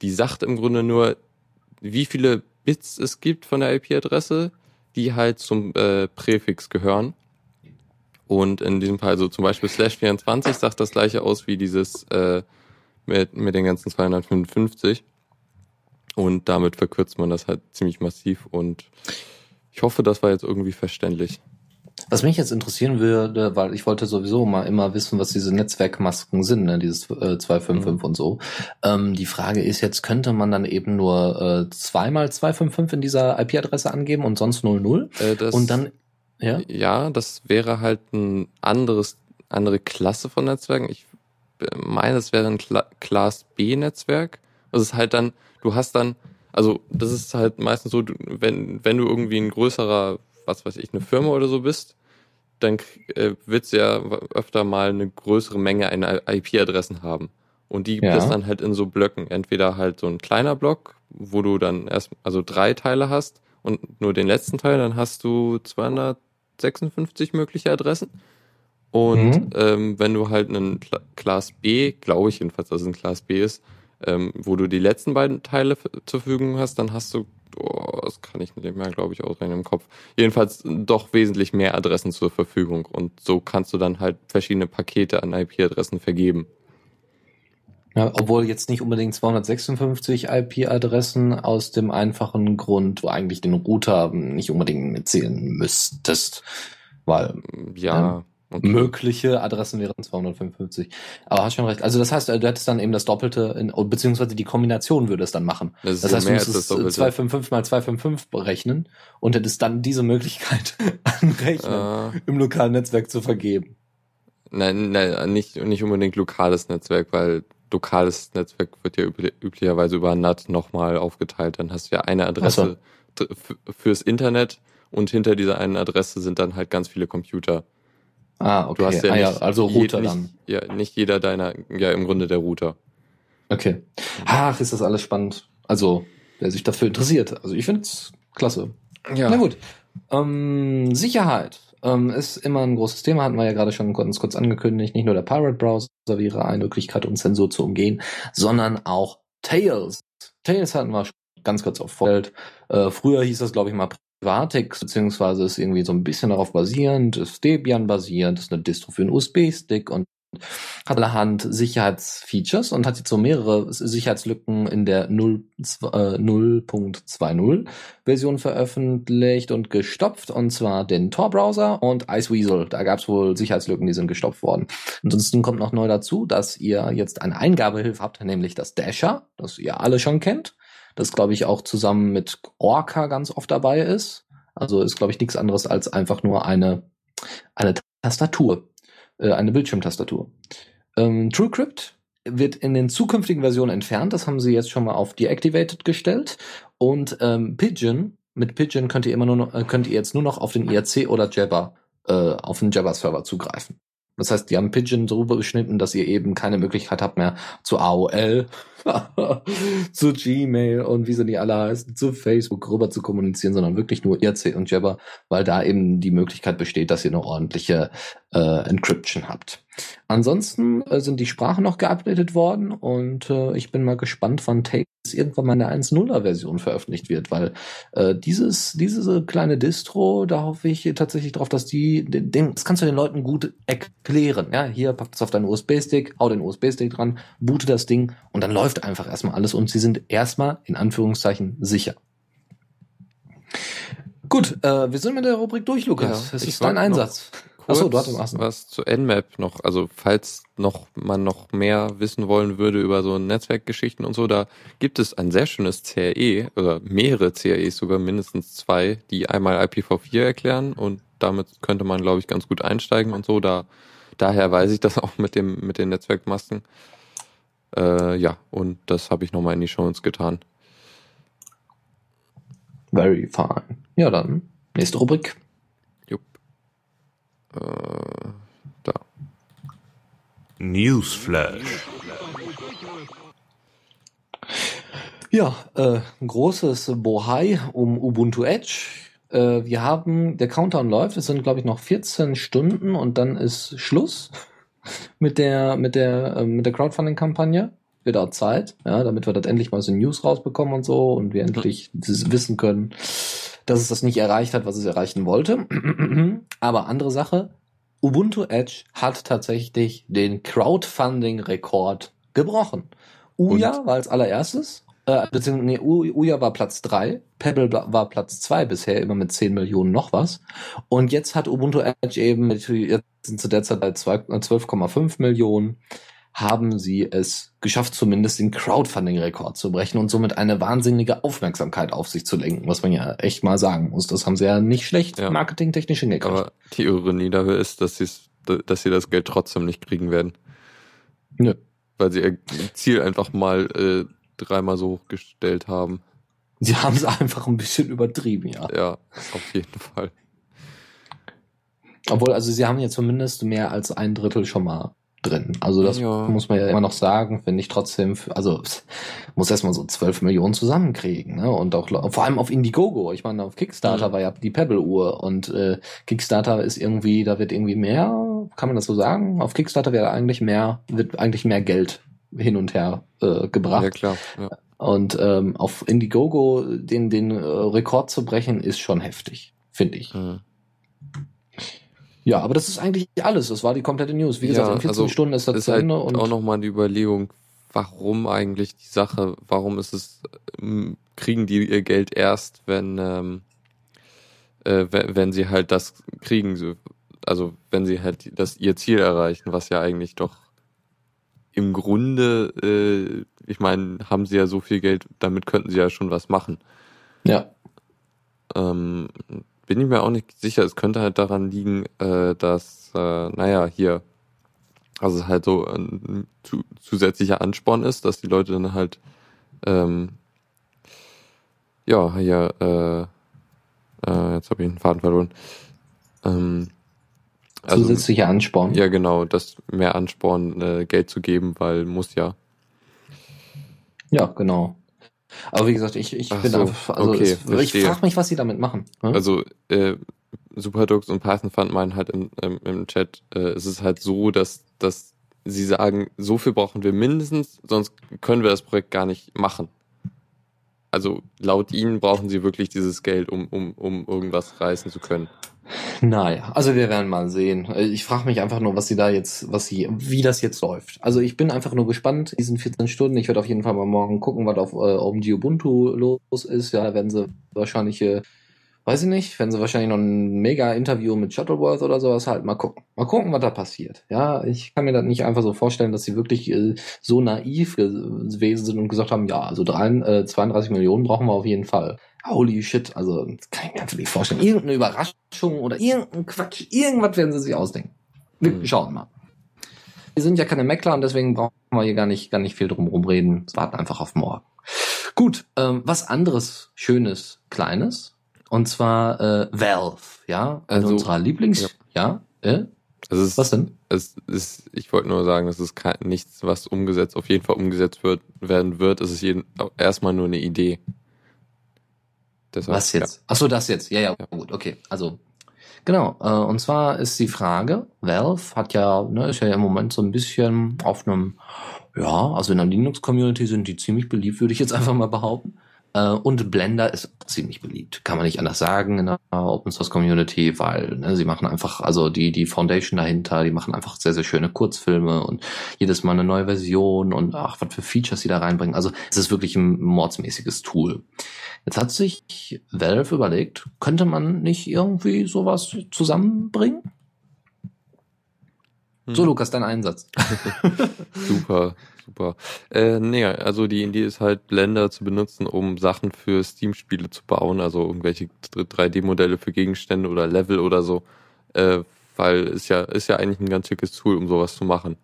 die sagt im Grunde nur, wie viele Bits es gibt von der I P Adresse, die halt zum äh, Präfix gehören. Und in diesem Fall, also zum Beispiel slash vierundzwanzig sagt das gleiche aus wie dieses äh, Mit, mit den ganzen zweihundertfünfundfünfzig und damit verkürzt man das halt ziemlich massiv und ich hoffe, das war jetzt irgendwie verständlich. Was mich jetzt interessieren würde, weil ich wollte sowieso mal immer wissen, was diese Netzwerkmasken sind, ne? Dieses äh, zwei fünf fünf mhm. und so. Ähm, die Frage ist jetzt, könnte man dann eben nur äh, zweimal zwei fünf fünf in dieser I P Adresse angeben und sonst null null? Äh, das, und dann, ja? Ja, das wäre halt ein anderes, andere Klasse von Netzwerken. Ich meines wäre ein Kla- Class B-Netzwerk. Das ist halt dann, du hast dann, also das ist halt meistens so, wenn, wenn du irgendwie ein größerer, was weiß ich, eine Firma oder so bist, dann äh, willst du ja öfter mal eine größere Menge an I P Adressen haben. Und die gibt es ja dann halt in so Blöcken. Entweder halt so ein kleiner Block, wo du dann erst, also drei Teile hast und nur den letzten Teil, dann hast du zweihundertsechsundfünfzig mögliche Adressen. Und mhm. ähm, wenn du halt einen Kla- Class B, glaube ich jedenfalls, dass es ein Class B ist, ähm, wo du die letzten beiden Teile f- zur Verfügung hast, dann hast du, oh, das kann ich nicht mehr, glaube ich, ausrechnen im Kopf, jedenfalls doch wesentlich mehr Adressen zur Verfügung. Und so kannst du dann halt verschiedene Pakete an I P Adressen vergeben. Ja, obwohl jetzt nicht unbedingt zweihundertsechsundfünfzig I P Adressen aus dem einfachen Grund, wo eigentlich den Router nicht unbedingt mitzählen müsstest. Weil, ja... Ähm, Okay. Mögliche Adressen wären zweihundertfünfundfünfzig. Aber hast schon recht. Also das heißt, du hättest dann eben das Doppelte, in, beziehungsweise die Kombination würde es dann machen. Das, das heißt, du müsstest zweihundertfünfundfünfzig mal zweihundertfünfundfünfzig berechnen und hättest dann diese Möglichkeit an Rechnern äh, im lokalen Netzwerk zu vergeben. Nein, nein, nicht, nicht unbedingt lokales Netzwerk, weil lokales Netzwerk wird ja übli- üblicherweise über N A T nochmal aufgeteilt. Dann hast du ja eine Adresse so. f- fürs Internet und hinter dieser einen Adresse sind dann halt ganz viele Computer. Ah, okay. Du hast ja ah, nicht, ja, also Router je, dann. Nicht, ja, nicht jeder deiner, ja, im Grunde der Router. Okay. Ach, ist das alles spannend. Also, wer sich dafür interessiert. Also, ich finde es klasse. Ja. Na gut. Ähm, Sicherheit ähm, ist immer ein großes Thema. Hatten wir ja gerade schon kurz, kurz angekündigt. Nicht nur der Pirate Browser wäre eine Möglichkeit, um Zensur zu umgehen, sondern auch Tails. Tails hatten wir ganz kurz auf Vorfeld. Äh, früher hieß das, glaube ich, mal Privatix, beziehungsweise ist irgendwie so ein bisschen darauf basierend, ist Debian basierend, ist eine Distro für einen U S B-Stick und hat allerhand Sicherheitsfeatures und hat jetzt so mehrere Sicherheitslücken in der null Punkt zwanzig Version veröffentlicht und gestopft, und zwar den Tor-Browser und Iceweasel. Da gab es wohl Sicherheitslücken, die sind gestopft worden. Ansonsten kommt noch neu dazu, dass ihr jetzt eine Eingabehilfe habt, nämlich das Dasher, das ihr alle schon kennt, das, glaube ich, auch zusammen mit Orca ganz oft dabei ist. Also ist, glaube ich, nichts anderes als einfach nur eine, eine Tastatur. Eine Bildschirmtastatur. Ähm, TrueCrypt wird in den zukünftigen Versionen entfernt. Das haben sie jetzt schon mal auf Deactivated gestellt. Und ähm, Pigeon, mit Pigeon könnt ihr immer nur noch, könnt ihr jetzt nur noch auf den I R C oder Jabber, äh, auf den Jabber-Server zugreifen. Das heißt, die haben Pigeon so beschnitten, dass ihr eben keine Möglichkeit habt mehr zu A O L, zu Gmail und wie sie die alle heißen, zu Facebook rüber zu kommunizieren, sondern wirklich nur I R C und Jabber, weil da eben die Möglichkeit besteht, dass ihr eine ordentliche äh, Encryption habt. Ansonsten äh, sind die Sprachen noch geupdatet worden und äh, ich bin mal gespannt, wann Tails irgendwann mal eine eins Punkt null-Version veröffentlicht wird, weil äh, dieses diese kleine Distro, da hoffe ich tatsächlich drauf, dass die, den, das kannst du den Leuten gut erklären. Ja, hier packt es auf deinen U S B-Stick, hau den U S B-Stick dran, boote das Ding und dann läuft einfach erstmal alles und sie sind erstmal in Anführungszeichen sicher. Gut, äh, wir sind mit der Rubrik durch, Lukas. Ja, es ist dein Einsatz. Achso, du hattest was zu nmap noch, also falls noch man noch mehr wissen wollen würde über so Netzwerkgeschichten und so, da gibt es ein sehr schönes C R E oder mehrere C R Es, sogar mindestens zwei, die einmal I P v vier erklären und damit könnte man, glaube ich, ganz gut einsteigen und so, da daher weiß ich das auch mit dem mit den Netzwerkmasken. Äh, ja, und das habe ich nochmal in die Shownotes getan. Very fine. Ja, dann nächste Rubrik. Da. Newsflash. Ja, äh, ein großes Bohai um Ubuntu Edge. Äh, wir haben, der Countdown läuft, es sind, glaube ich, noch vierzehn Stunden und dann ist Schluss mit der, mit der, äh, mit der Crowdfunding-Kampagne. Wird auch Zeit, ja, damit wir das endlich mal so News rausbekommen und so und wir endlich das wissen können, dass es das nicht erreicht hat, was es erreichen wollte. Aber andere Sache, Ubuntu Edge hat tatsächlich den Crowdfunding-Rekord gebrochen. Ouya und? War als allererstes, äh, beziehungsweise nee, Ouya war Platz drei, Pebble war Platz zwei bisher, immer mit zehn Millionen noch was. Und jetzt hat Ubuntu Edge eben, mit, jetzt sind zu der Zeit bei zwölf Komma fünf Millionen, haben sie es geschafft, zumindest den Crowdfunding-Rekord zu brechen und somit eine wahnsinnige Aufmerksamkeit auf sich zu lenken, was man ja echt mal sagen muss. Das haben sie ja nicht schlecht ja. marketingtechnisch hingekriegt. Aber die Ironie dafür ist, dass, dass sie das Geld trotzdem nicht kriegen werden. Nö. Weil sie ihr Ziel einfach mal äh, dreimal so hochgestellt haben. Sie haben es einfach ein bisschen übertrieben, ja. Ja, auf jeden Fall. Obwohl, also sie haben ja zumindest mehr als ein Drittel schon mal drin. Also das ja. muss man ja immer noch sagen, finde ich trotzdem, also muss erstmal so zwölf Millionen zusammenkriegen, ne? Und auch vor allem auf Indiegogo. Ich meine, auf Kickstarter mhm. war ja die Pebble-Uhr und äh, Kickstarter ist irgendwie, da wird irgendwie mehr, kann man das so sagen? Auf Kickstarter wäre eigentlich mehr, wird eigentlich mehr Geld hin und her äh, gebracht. Ja, klar. Ja. Und ähm, auf Indiegogo den den äh, Rekord zu brechen, ist schon heftig, finde ich. Mhm. Ja, aber das ist eigentlich alles. Das war die komplette News. Wie gesagt, ja, in vierzehn also Stunden ist das ist zu Ende. Halt und auch nochmal die Überlegung, warum eigentlich die Sache, warum ist es, kriegen die ihr Geld erst, wenn, ähm, äh, wenn, wenn sie halt das kriegen, also wenn sie halt das ihr Ziel erreichen, was ja eigentlich doch im Grunde, äh, ich meine, haben sie ja so viel Geld, damit könnten sie ja schon was machen. Ja. Ähm, bin ich mir auch nicht sicher, es könnte halt daran liegen, äh, dass, äh, naja, hier, also es halt so ein zu, zusätzlicher Ansporn ist, dass die Leute dann halt, ähm, ja, hier, äh, äh, jetzt habe ich den Faden verloren. Ähm, also, zusätzlicher Ansporn. Ja, genau, das mehr Ansporn, äh, Geld zu geben, weil muss ja. Ja, genau. Aber wie gesagt, ich, ich bin so, einfach, also okay, es, ich frage mich, was sie damit machen. Hm? Also äh, Superdux und Python fand man halt im, im, im Chat, äh, es ist halt so, dass, dass sie sagen, so viel brauchen wir mindestens, sonst können wir das Projekt gar nicht machen. also laut Ihnen brauchen Sie wirklich dieses Geld, um, um, um irgendwas reißen zu können. Naja, also wir werden mal sehen. Ich frage mich einfach nur, was sie da jetzt, was sie, wie das jetzt läuft. Also ich bin einfach nur gespannt, diesen vierzehn Stunden. Ich werde auf jeden Fall mal morgen gucken, was auf äh, OpenG Ubuntu los ist. Ja, da werden sie wahrscheinlich, äh, weiß ich nicht, werden sie wahrscheinlich noch ein Mega-Interview mit Shuttleworth oder sowas halt mal gucken. Mal gucken, was da passiert. Ja, ich kann mir das nicht einfach so vorstellen, dass sie wirklich äh, so naiv gewesen sind und gesagt haben, ja, also drei, äh, zweiunddreißig Millionen brauchen wir auf jeden Fall. Holy shit, also das kann ich mir einfach nicht vorstellen. Irgendeine Überraschung oder irgendein Quatsch, irgendwas werden sie sich ausdenken. Wir schauen mal. Wir sind ja keine Meckler und deswegen brauchen wir hier gar nicht, gar nicht viel drum rumreden. Wir warten einfach auf morgen. Gut, ähm, was anderes, Schönes, Kleines. Und zwar äh, Valve, ja, also unserer Lieblings... Ja, ja? Äh? Also es was ist, denn? Es ist, ich wollte nur sagen, es ist kein, nichts, was umgesetzt, auf jeden Fall umgesetzt wird, werden wird. Es ist jeden, erstmal nur eine Idee. Deshalb, was jetzt? Ja. Achso, das jetzt. Ja, ja, ja, gut, okay. Also, genau. Äh, und zwar ist die Frage, Valve hat ja, ne, ist ja im Moment so ein bisschen auf einem, ja, also in der Linux-Community sind die ziemlich beliebt, würde ich jetzt einfach mal behaupten. Äh, und Blender ist ziemlich beliebt. Kann man nicht anders sagen in der Open-Source-Community, weil ne, sie machen einfach, also die die Foundation dahinter, die machen einfach sehr, sehr schöne Kurzfilme und jedes Mal eine neue Version und ach, was für Features die da reinbringen. Also es ist wirklich ein mordsmäßiges Tool. Jetzt hat sich Valve überlegt, könnte man nicht irgendwie sowas zusammenbringen? Hm. So, Lukas, dein Einsatz. Super, super. Äh, nee, also die Idee ist halt, Blender zu benutzen, um Sachen für Steam-Spiele zu bauen, also irgendwelche drei D-Modelle für Gegenstände oder Level oder so, äh, weil es ja, ist ja eigentlich ein ganz schickes Tool, um sowas zu machen.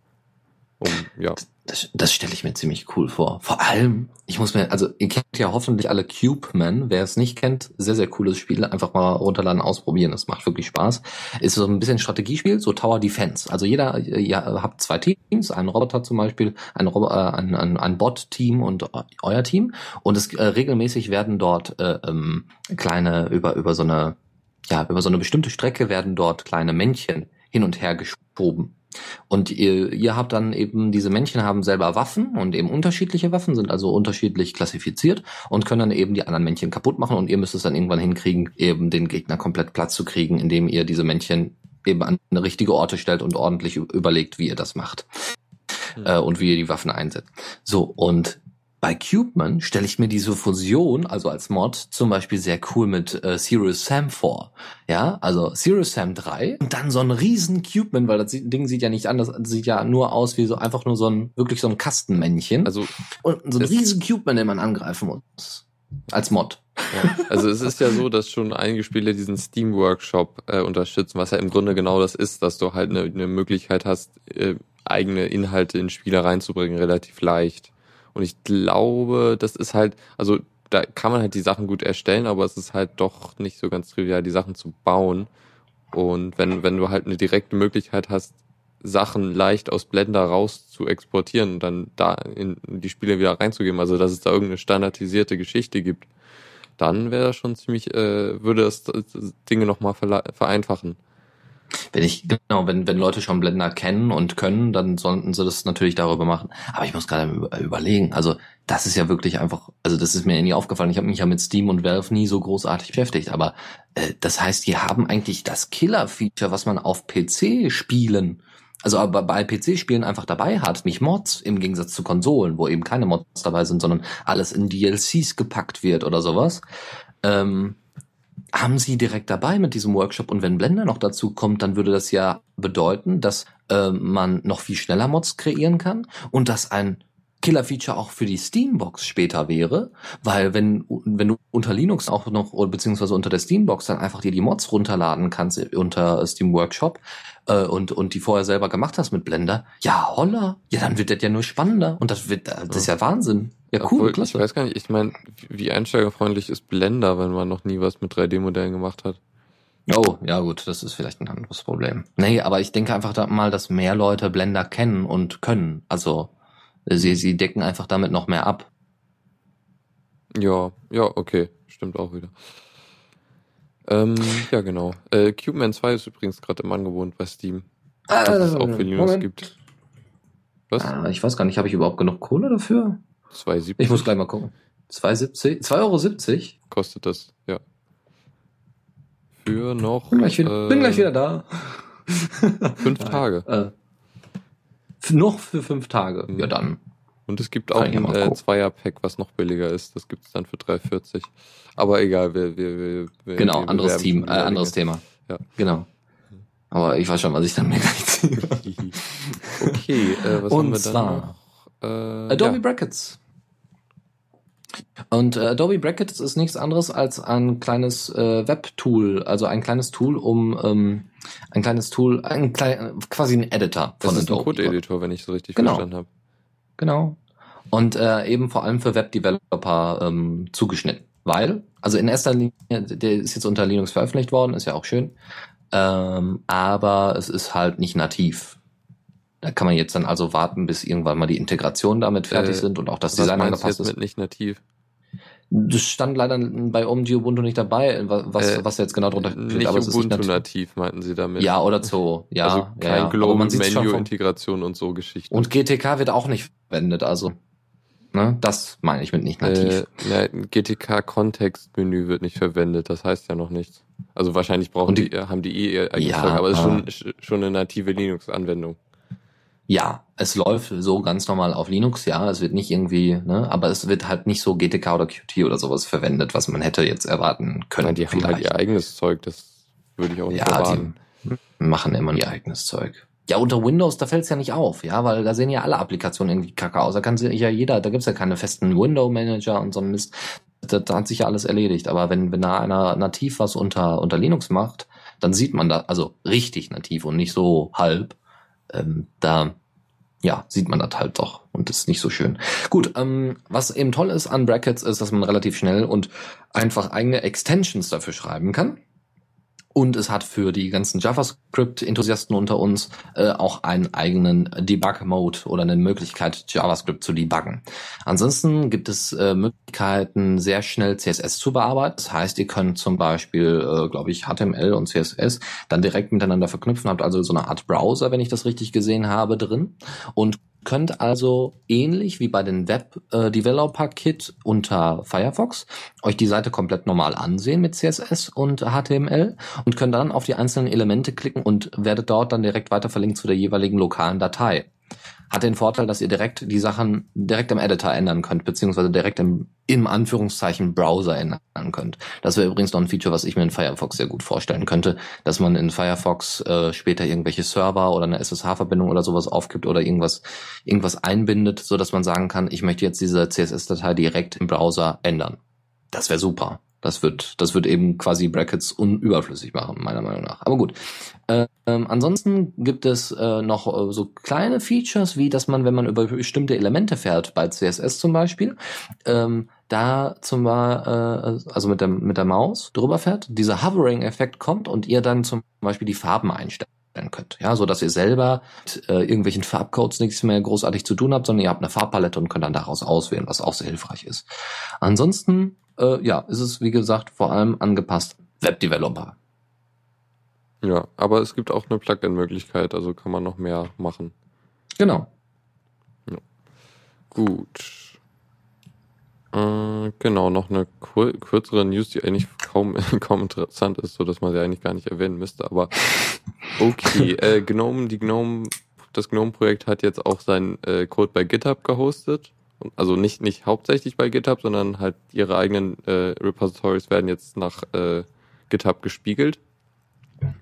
Um, ja. Das, das stelle ich mir ziemlich cool vor. Vor allem, ich muss mir, also ihr kennt ja hoffentlich alle Cube Men. Wer es nicht kennt, sehr, sehr cooles Spiel. Einfach mal runterladen, ausprobieren. Das macht wirklich Spaß. Ist so ein bisschen Strategiespiel, so Tower Defense. Also jeder, ihr habt zwei Teams, einen Roboter zum Beispiel, ein, Robo- äh, ein, ein, ein Bot-Team und euer Team. Und es äh, regelmäßig werden dort äh, ähm, kleine, über über so eine, ja, über so eine bestimmte Strecke werden dort kleine Männchen hin und her geschoben. Und ihr, ihr habt dann eben, diese Männchen haben selber Waffen und eben unterschiedliche Waffen, sind also unterschiedlich klassifiziert und können dann eben die anderen Männchen kaputt machen und ihr müsst es dann irgendwann hinkriegen, eben den Gegner komplett platt zu kriegen, indem ihr diese Männchen eben an richtige Orte stellt und ordentlich überlegt, wie ihr das macht, mhm. äh, und wie ihr die Waffen einsetzt. So, und bei Cubeman stelle ich mir diese Fusion, also als Mod, zum Beispiel sehr cool mit äh, Serious Sam vor. Ja, also Serious Sam drei und dann so ein riesen Cubeman, weil das Ding sieht ja nicht anders, sieht ja nur aus wie so einfach nur so ein, wirklich so ein Kastenmännchen. Also und so ein riesen Cubeman, den man angreifen muss. Als Mod. Ja. Also es ist ja so, dass schon einige Spiele diesen Steam-Workshop äh, unterstützen, was ja im Grunde genau das ist, dass du halt eine, eine Möglichkeit hast, äh, eigene Inhalte in Spiele reinzubringen, relativ leicht. Und ich glaube, das ist halt, also da kann man halt die Sachen gut erstellen, aber es ist halt doch nicht so ganz trivial, die Sachen zu bauen. Und wenn wenn du halt eine direkte Möglichkeit hast, Sachen leicht aus Blender raus zu exportieren und dann da in die Spiele wieder reinzugeben, also dass es da irgendeine standardisierte Geschichte gibt, dann wäre das schon ziemlich, äh, würde das, das Dinge nochmal vereinfachen. Wenn ich, genau, wenn, wenn Leute schon Blender kennen und können, dann sollten sie das natürlich darüber machen. Aber ich muss gerade überlegen, also das ist ja wirklich einfach, also das ist mir nie aufgefallen. Ich habe mich ja mit Steam und Valve nie so großartig beschäftigt, aber äh, das heißt, die haben eigentlich das Killer-Feature, was man auf P C-Spielen, also aber bei P C-Spielen einfach dabei hat, nicht Mods im Gegensatz zu Konsolen, wo eben keine Mods dabei sind, sondern alles in D L Cs gepackt wird oder sowas. Ähm, haben sie direkt dabei mit diesem Workshop. Und wenn Blender noch dazu kommt, dann würde das ja bedeuten, dass äh, man noch viel schneller Mods kreieren kann und dass ein Killer-Feature auch für die Steambox später wäre, weil wenn wenn du unter Linux auch noch, beziehungsweise unter der Steambox dann einfach dir die Mods runterladen kannst unter Steam Workshop äh, und und die vorher selber gemacht hast mit Blender, ja holla, ja dann wird das ja nur spannender und das wird, das ist ja Wahnsinn. Ja, cool. Obwohl, klasse. Ich weiß gar nicht, ich meine, wie einsteigerfreundlich ist Blender, wenn man noch nie was mit drei D-Modellen gemacht hat? Oh, ja gut, das ist vielleicht ein anderes Problem. Nee, aber ich denke einfach da mal, dass mehr Leute Blender kennen und können, also Sie, sie decken einfach damit noch mehr ab. Ja, ja, okay. Stimmt auch wieder. Ähm, ja, genau. Äh, Cube Man zwei ist übrigens gerade im Angebot bei Steam. Ah, das es auch für Linux gibt. Was? Ah, ich weiß gar nicht, habe ich überhaupt genug Kohle dafür? zwei Komma sieben. Ich muss gleich mal gucken. zwei Euro siebzig kostet das, ja. Für noch... Bin gleich, äh, bin gleich wieder da. Fünf Tage. Äh, für noch für fünf Tage. Ja, dann. Und es gibt auch ein äh, Zweier-Pack, was noch billiger ist. Das gibt es dann für drei Euro vierzig. Aber egal, wir... wir, wir, wir genau, wir anderes Team, äh, anderes Thema. Ja. Genau. Aber ich weiß schon, was ich dann mir gleich ziehe. Okay, äh, was Und haben wir dann zwar noch? Äh, Adobe ja. Brackets. Und äh, Adobe Brackets ist nichts anderes als ein kleines äh, Web-Tool, also ein kleines Tool, um ähm, ein kleines Tool, ein klei- quasi ein Editor von Adobe. Das ist ein Code-Editor, wenn ich so richtig genau. verstanden habe. Genau. Und äh, eben vor allem für Web-Developer ähm, zugeschnitten. Weil, also in erster Linie, der ist jetzt unter Linux veröffentlicht worden, ist ja auch schön, ähm, aber es ist halt nicht nativ. Da kann man jetzt dann also warten, bis irgendwann mal die Integrationen damit fertig äh, sind und auch das Design angepasst ist. Mit nicht nativ? Das stand leider bei Ubuntu nicht dabei, was, äh, was jetzt genau drunter steht. Nicht aber Ubuntu nativ. nativ, meinten sie damit. Ja, oder so. Ja, also kein ja, Global-Menu-Integration und so Geschichten. Und G T K wird auch nicht verwendet, also ne, das meine ich mit nicht nativ. Äh, ja, G T K-Kontextmenü wird nicht verwendet, das heißt ja noch nichts. Also wahrscheinlich brauchen die, die, haben die eh ihr eigenes ja, Zeug, aber es äh, ist schon, schon eine native Linux-Anwendung. Ja, es läuft so ganz normal auf Linux, ja, es wird nicht irgendwie, ne, aber es wird halt nicht so G T K oder Qt oder sowas verwendet, was man hätte jetzt erwarten können. Nein, die haben halt ihr eigenes Zeug, das würde ich auch nicht ja, erwarten. Die machen immer ihr eigenes Zeug. Ja, unter Windows, da fällt's ja nicht auf, ja, weil da sehen ja alle Applikationen irgendwie kacke aus, da kann sich ja jeder, da gibt's ja keine festen Window-Manager und so ein Mist, da, da hat sich ja alles erledigt, aber wenn, wenn da einer nativ was unter, unter Linux macht, dann sieht man da, also richtig nativ und nicht so halb, Ähm, da ja sieht man das halt doch und das ist nicht so schön. Gut, ähm, was eben toll ist an Brackets ist, dass man relativ schnell und einfach eigene Extensions dafür schreiben kann. Und es hat für die ganzen JavaScript-Enthusiasten unter uns äh, auch einen eigenen Debug-Mode oder eine Möglichkeit, JavaScript zu debuggen. Ansonsten gibt es äh, Möglichkeiten, sehr schnell C S S zu bearbeiten. Das heißt, ihr könnt zum Beispiel, äh, glaube ich, H T M L und C S S dann direkt miteinander verknüpfen. Habt also so eine Art Browser, wenn ich das richtig gesehen habe, drin. Und könnt also ähnlich wie bei den Web äh, Developer Kit unter Firefox euch die Seite komplett normal ansehen mit C S S und H T M L und könnt dann auf die einzelnen Elemente klicken und werdet dort dann direkt weiter verlinkt zu der jeweiligen lokalen Datei. Hat den Vorteil, dass ihr direkt die Sachen direkt im Editor ändern könnt, beziehungsweise direkt im, im Anführungszeichen Browser ändern könnt. Das wäre übrigens noch ein Feature, was ich mir in Firefox sehr gut vorstellen könnte, dass man in Firefox äh, später irgendwelche Server oder eine S S H-Verbindung oder sowas aufgibt oder irgendwas irgendwas einbindet, so dass man sagen kann, ich möchte jetzt diese C S S-Datei direkt im Browser ändern. Das wäre super. Das wird, das wird eben quasi Brackets unüberflüssig machen, meiner Meinung nach. Aber gut. Ähm, ansonsten gibt es äh, noch äh, so kleine Features, wie dass man, wenn man über bestimmte Elemente fährt, bei C S S zum Beispiel, ähm, da zum Beispiel, äh, also mit der, mit der Maus drüber fährt, dieser Hovering-Effekt kommt und ihr dann zum Beispiel die Farben einstellt könnt, ja, so dass ihr selber mit äh, irgendwelchen Farbcodes nichts mehr großartig zu tun habt, sondern ihr habt eine Farbpalette und könnt dann daraus auswählen, was auch sehr hilfreich ist. Ansonsten, äh, ja, ist es, wie gesagt, vor allem angepasst Web-Developer. Ja, aber es gibt auch eine Plugin-Möglichkeit, also kann man noch mehr machen. Genau. Ja. Gut. Äh, genau, noch eine kur- kürzere News, die eigentlich kaum, kaum interessant ist, so dass man sie eigentlich gar nicht erwähnen müsste, aber okay, äh, Gnome, die Gnome, das Gnome-Projekt hat jetzt auch seinen äh, Code bei GitHub gehostet. Also nicht, nicht hauptsächlich bei GitHub, sondern halt ihre eigenen äh, Repositories werden jetzt nach äh, GitHub gespiegelt,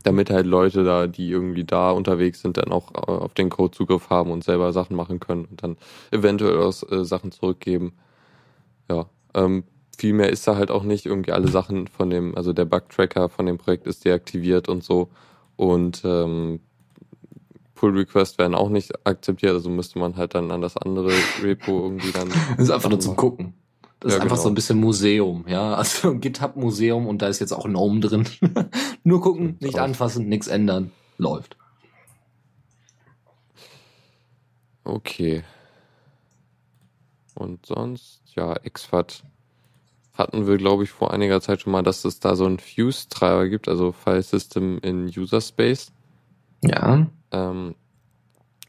damit halt Leute da, die irgendwie da unterwegs sind, dann auch äh, auf den Code Zugriff haben und selber Sachen machen können und dann eventuell aus äh, Sachen zurückgeben. Ja, ähm, viel mehr ist da halt auch nicht. Irgendwie alle Sachen von dem, also der Bug-Tracker von dem Projekt ist deaktiviert und so. Und ähm, Pull-Requests werden auch nicht akzeptiert, also müsste man halt dann an das andere Repo irgendwie dann... Das ist einfach nur zum Gucken. Das ja, ist einfach genau. so ein bisschen Museum, ja. Also GitHub-Museum und da ist jetzt auch GNOME drin. Nur gucken, nicht anfassen, nichts ändern. Läuft. Okay. Und sonst, ja, exFAT hatten wir, glaube ich, vor einiger Zeit schon mal, dass es da so einen Fuse-Treiber gibt, also File System in User Space. Ja. Ähm,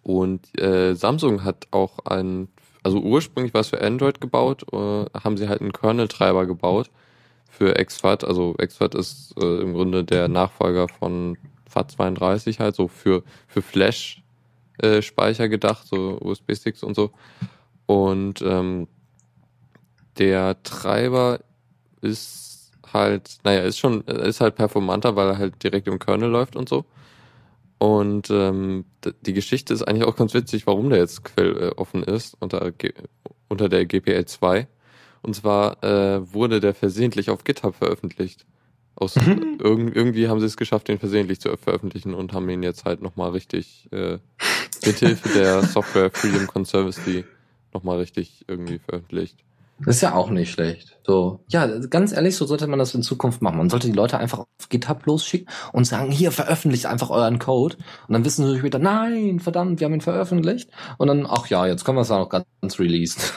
und äh, Samsung hat auch ein, also ursprünglich war es für Android gebaut, äh, haben sie halt einen Kernel-Treiber gebaut für exFAT. Also exFAT ist äh, im Grunde der Nachfolger von FAT zweiunddreißig, halt so für, für Flash-Speicher äh, gedacht, so U S B-Sticks und so. Und ähm, der Treiber ist halt, naja, ist schon, ist halt performanter, weil er halt direkt im Kernel läuft und so. Und ähm, die Geschichte ist eigentlich auch ganz witzig, warum der jetzt quelloffen ist unter, unter der G P L zwei. Und zwar äh, wurde der versehentlich auf GitHub veröffentlicht. Aus, mhm. irg- irgendwie haben sie es geschafft, den versehentlich zu veröffentlichen und haben ihn jetzt halt nochmal richtig äh, mithilfe der Software Freedom Conservancy nochmal richtig irgendwie veröffentlicht. Das ist ja auch nicht schlecht. So, ja, ganz ehrlich, so sollte man das in Zukunft machen. Man sollte die Leute einfach auf GitHub losschicken und sagen, hier, veröffentlicht einfach euren Code. Und dann wissen sie später, nein, verdammt, wir haben ihn veröffentlicht. Und dann, ach ja, jetzt können wir es ja noch ganz released.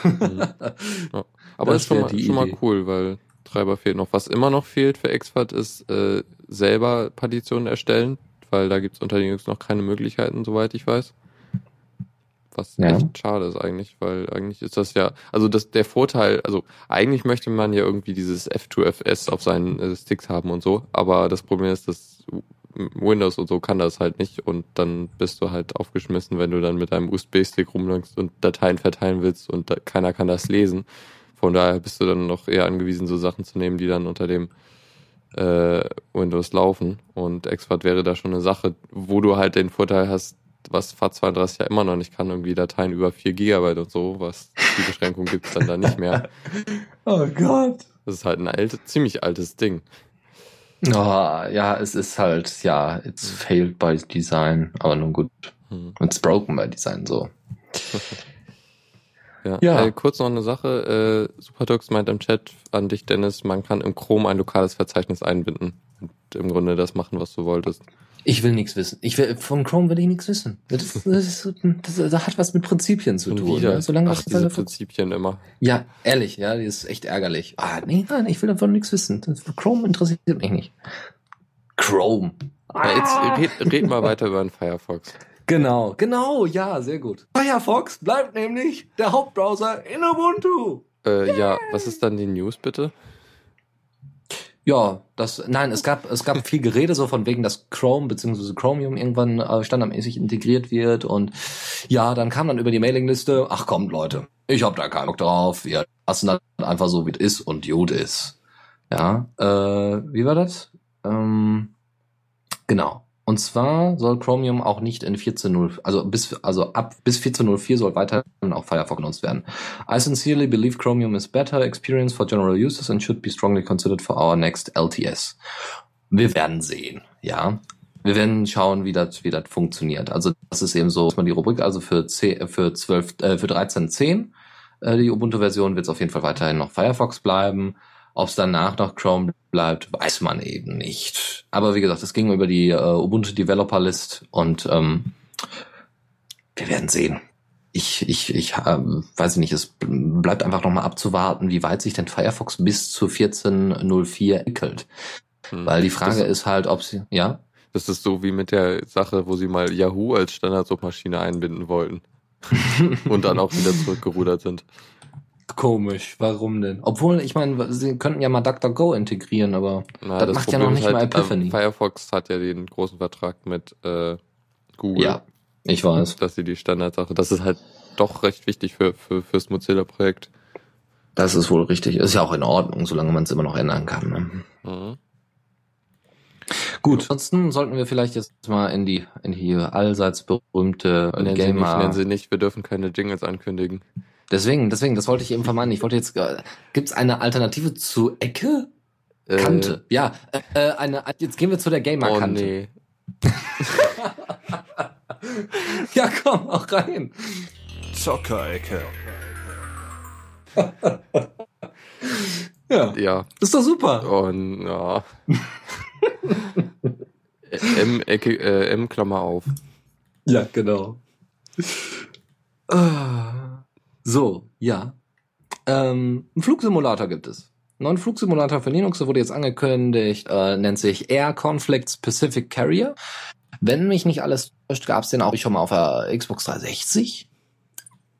Ja. Aber das ist schon mal, schon mal cool, weil Treiber fehlt noch. Was immer noch fehlt für exFAT ist äh, selber Partitionen erstellen, weil da gibt es unter Linux noch keine Möglichkeiten, soweit ich weiß. Was ja. echt schade ist eigentlich, weil eigentlich ist das ja, also das der Vorteil, also eigentlich möchte man ja irgendwie dieses F zwei F S auf seinen äh, Sticks haben und so, aber das Problem ist, dass Windows und so kann das halt nicht und dann bist du halt aufgeschmissen, wenn du dann mit einem U S B-Stick rumlangst und Dateien verteilen willst und da, keiner kann das lesen. Von daher bist du dann noch eher angewiesen, so Sachen zu nehmen, die dann unter dem äh, Windows laufen, und exFAT wäre da schon eine Sache, wo du halt den Vorteil hast, was FAT zweiunddreißig ja immer noch nicht kann, irgendwie Dateien über vier Gigabyte und so, was die Beschränkung gibt es dann da nicht mehr. Oh Gott. Das ist halt ein alte, ziemlich altes Ding. Oh, ja, es ist halt, ja, it's failed by design, aber nun gut. Hm. It's broken by design, so. ja, ja. Äh, kurz noch eine Sache. Äh, Superdocs meint im Chat an dich, Dennis, man kann im Chrome ein lokales Verzeichnis einbinden und im Grunde das machen, was du wolltest. Ich will nichts wissen. Ich will, von Chrome will ich nichts wissen. Das, das, das, das hat was mit Prinzipien zu tun. Ne? Solange Ach, diese Prinzipien Ver- immer. Ja, ehrlich, ja, das ist echt ärgerlich. Ah, nee, nein, ich will davon nichts wissen. Das, Chrome interessiert mich nicht. Chrome. Ah. Ja, jetzt red, red mal weiter über einen Firefox. Genau, genau, ja, sehr gut. Firefox bleibt nämlich der Hauptbrowser in Ubuntu. Äh, yeah. Ja, was ist dann die News, bitte? Ja, das, nein, es gab, es gab viel Gerede so von wegen, dass Chrome bzw. Chromium irgendwann äh, standardmäßig integriert wird, und ja, dann kam dann über die Mailingliste, ach kommt Leute, ich hab da keinen Bock drauf, wir lassen das einfach so, wie es ist und gut ist. Ja, äh, wie war das? Ähm, genau. Und zwar soll Chromium auch nicht in vierzehn null, also bis, also ab bis vierzehn null vier soll weiterhin auch Firefox genutzt werden. I sincerely believe Chromium is better experience for general users and should be strongly considered for our next L T S. Wir werden sehen, ja. Wir werden schauen, wie das, wie das funktioniert. Also das ist eben so, dass man die Rubrik, also für C, für zwölf, äh, für dreizehn zehn, äh, die Ubuntu-Version wird es auf jeden Fall weiterhin noch Firefox bleiben. Ob es danach noch Chrome bleibt, weiß man eben nicht. Aber wie gesagt, es ging über die äh, Ubuntu Developer List und ähm, wir werden sehen. Ich, ich, ich äh, weiß nicht, es bleibt einfach nochmal abzuwarten, wie weit sich denn Firefox bis zu vierzehn null vier entwickelt. Hm. Weil die Frage das, ist halt, ob sie, ja? Das ist so wie mit der Sache, wo sie mal Yahoo als Standardsuchmaschine einbinden wollten und dann auch wieder zurückgerudert sind. Komisch, warum denn? Obwohl, ich meine, sie könnten ja mal DuckDuckGo integrieren, aber Na, das, das macht Problem ja noch nicht halt, mal Epiphany. Ähm, Firefox hat ja den großen Vertrag mit äh, Google. Ja, ich weiß. Dass sie die Standardsache, das ist halt doch recht wichtig für, für fürs Mozilla-Projekt. Das ist wohl richtig. Ist ja auch in Ordnung, solange man es immer noch ändern kann. Ne? Mhm. Gut, ansonsten sollten wir vielleicht jetzt mal in die in die allseits berühmte äh, Gamer... Nennen Sie nicht, wir dürfen keine Jingles ankündigen. Deswegen, deswegen, das wollte ich eben vermeiden. Ich wollte jetzt, äh, gibt's eine Alternative zu Ecke? Äh. Kante. Ja, äh, eine, jetzt gehen wir zu der Gamer-Kante. Oh nee. Ja, komm, auch rein. Zocker-Ecke. Ja. Ja. Ist doch super. Oh, na. M, Ecke, äh, M, Klammer auf. Ja, genau. So, ja. Ähm, einen Flugsimulator gibt es. Einen neuen Flugsimulator für Linux, der wurde jetzt angekündigt, äh, nennt sich Air Conflicts Pacific Carrier. Wenn mich nicht alles täuscht, gab es den auch schon mal auf der Xbox dreihundertsechzig.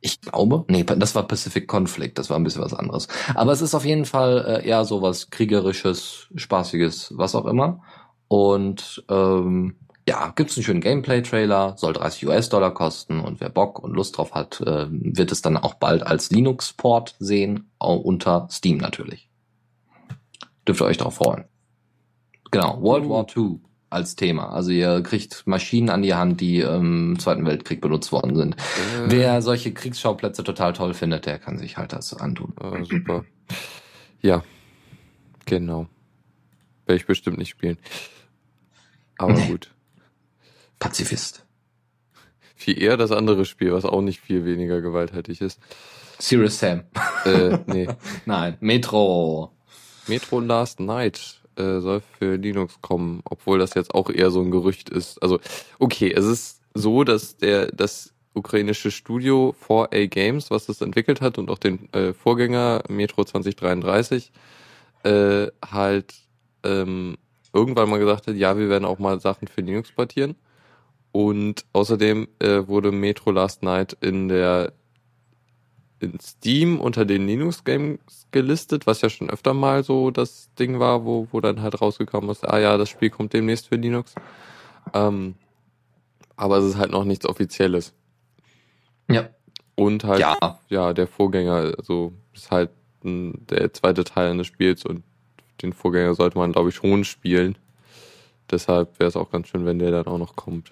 Ich glaube, nee, das war Pacific Conflict, das war ein bisschen was anderes. Aber es ist auf jeden Fall äh, eher sowas kriegerisches, spaßiges, was auch immer. Und ähm, ja, gibt's einen schönen Gameplay-Trailer, soll dreißig US-Dollar kosten und wer Bock und Lust drauf hat, äh, wird es dann auch bald als Linux-Port sehen, unter Steam natürlich. Dürft ihr euch drauf freuen. Genau, World War Two als Thema. Also ihr kriegt Maschinen an die Hand, die im Zweiten Weltkrieg benutzt worden sind. Äh. Wer solche Kriegsschauplätze total toll findet, der kann sich halt das antun. Äh, super. Ja, genau. Werde ich bestimmt nicht spielen. Aber nee. Gut. Pazifist. Viel eher das andere Spiel, was auch nicht viel weniger gewalttätig ist. Serious Sam. Äh, nee. Nein, Metro. Metro Last Light. Soll für Linux kommen, obwohl das jetzt auch eher so ein Gerücht ist. Also, okay, es ist so, dass der das ukrainische Studio vier A Games, was das entwickelt hat und auch den äh, Vorgänger Metro zwanzig dreiunddreißig, äh, halt ähm, irgendwann mal gesagt hat, ja, wir werden auch mal Sachen für Linux portieren. Und außerdem äh, wurde Metro Last Light in der in Steam unter den Linux-Games gelistet, was ja schon öfter mal so das Ding war, wo wo dann halt rausgekommen ist, ah ja, das Spiel kommt demnächst für Linux. Ähm, aber es ist halt noch nichts Offizielles. Ja. Und halt, ja, ja der Vorgänger, also ist halt ein, der zweite Teil eines Spiels und den Vorgänger sollte man, glaube ich, schon spielen. Deshalb wäre es auch ganz schön, wenn der dann auch noch kommt.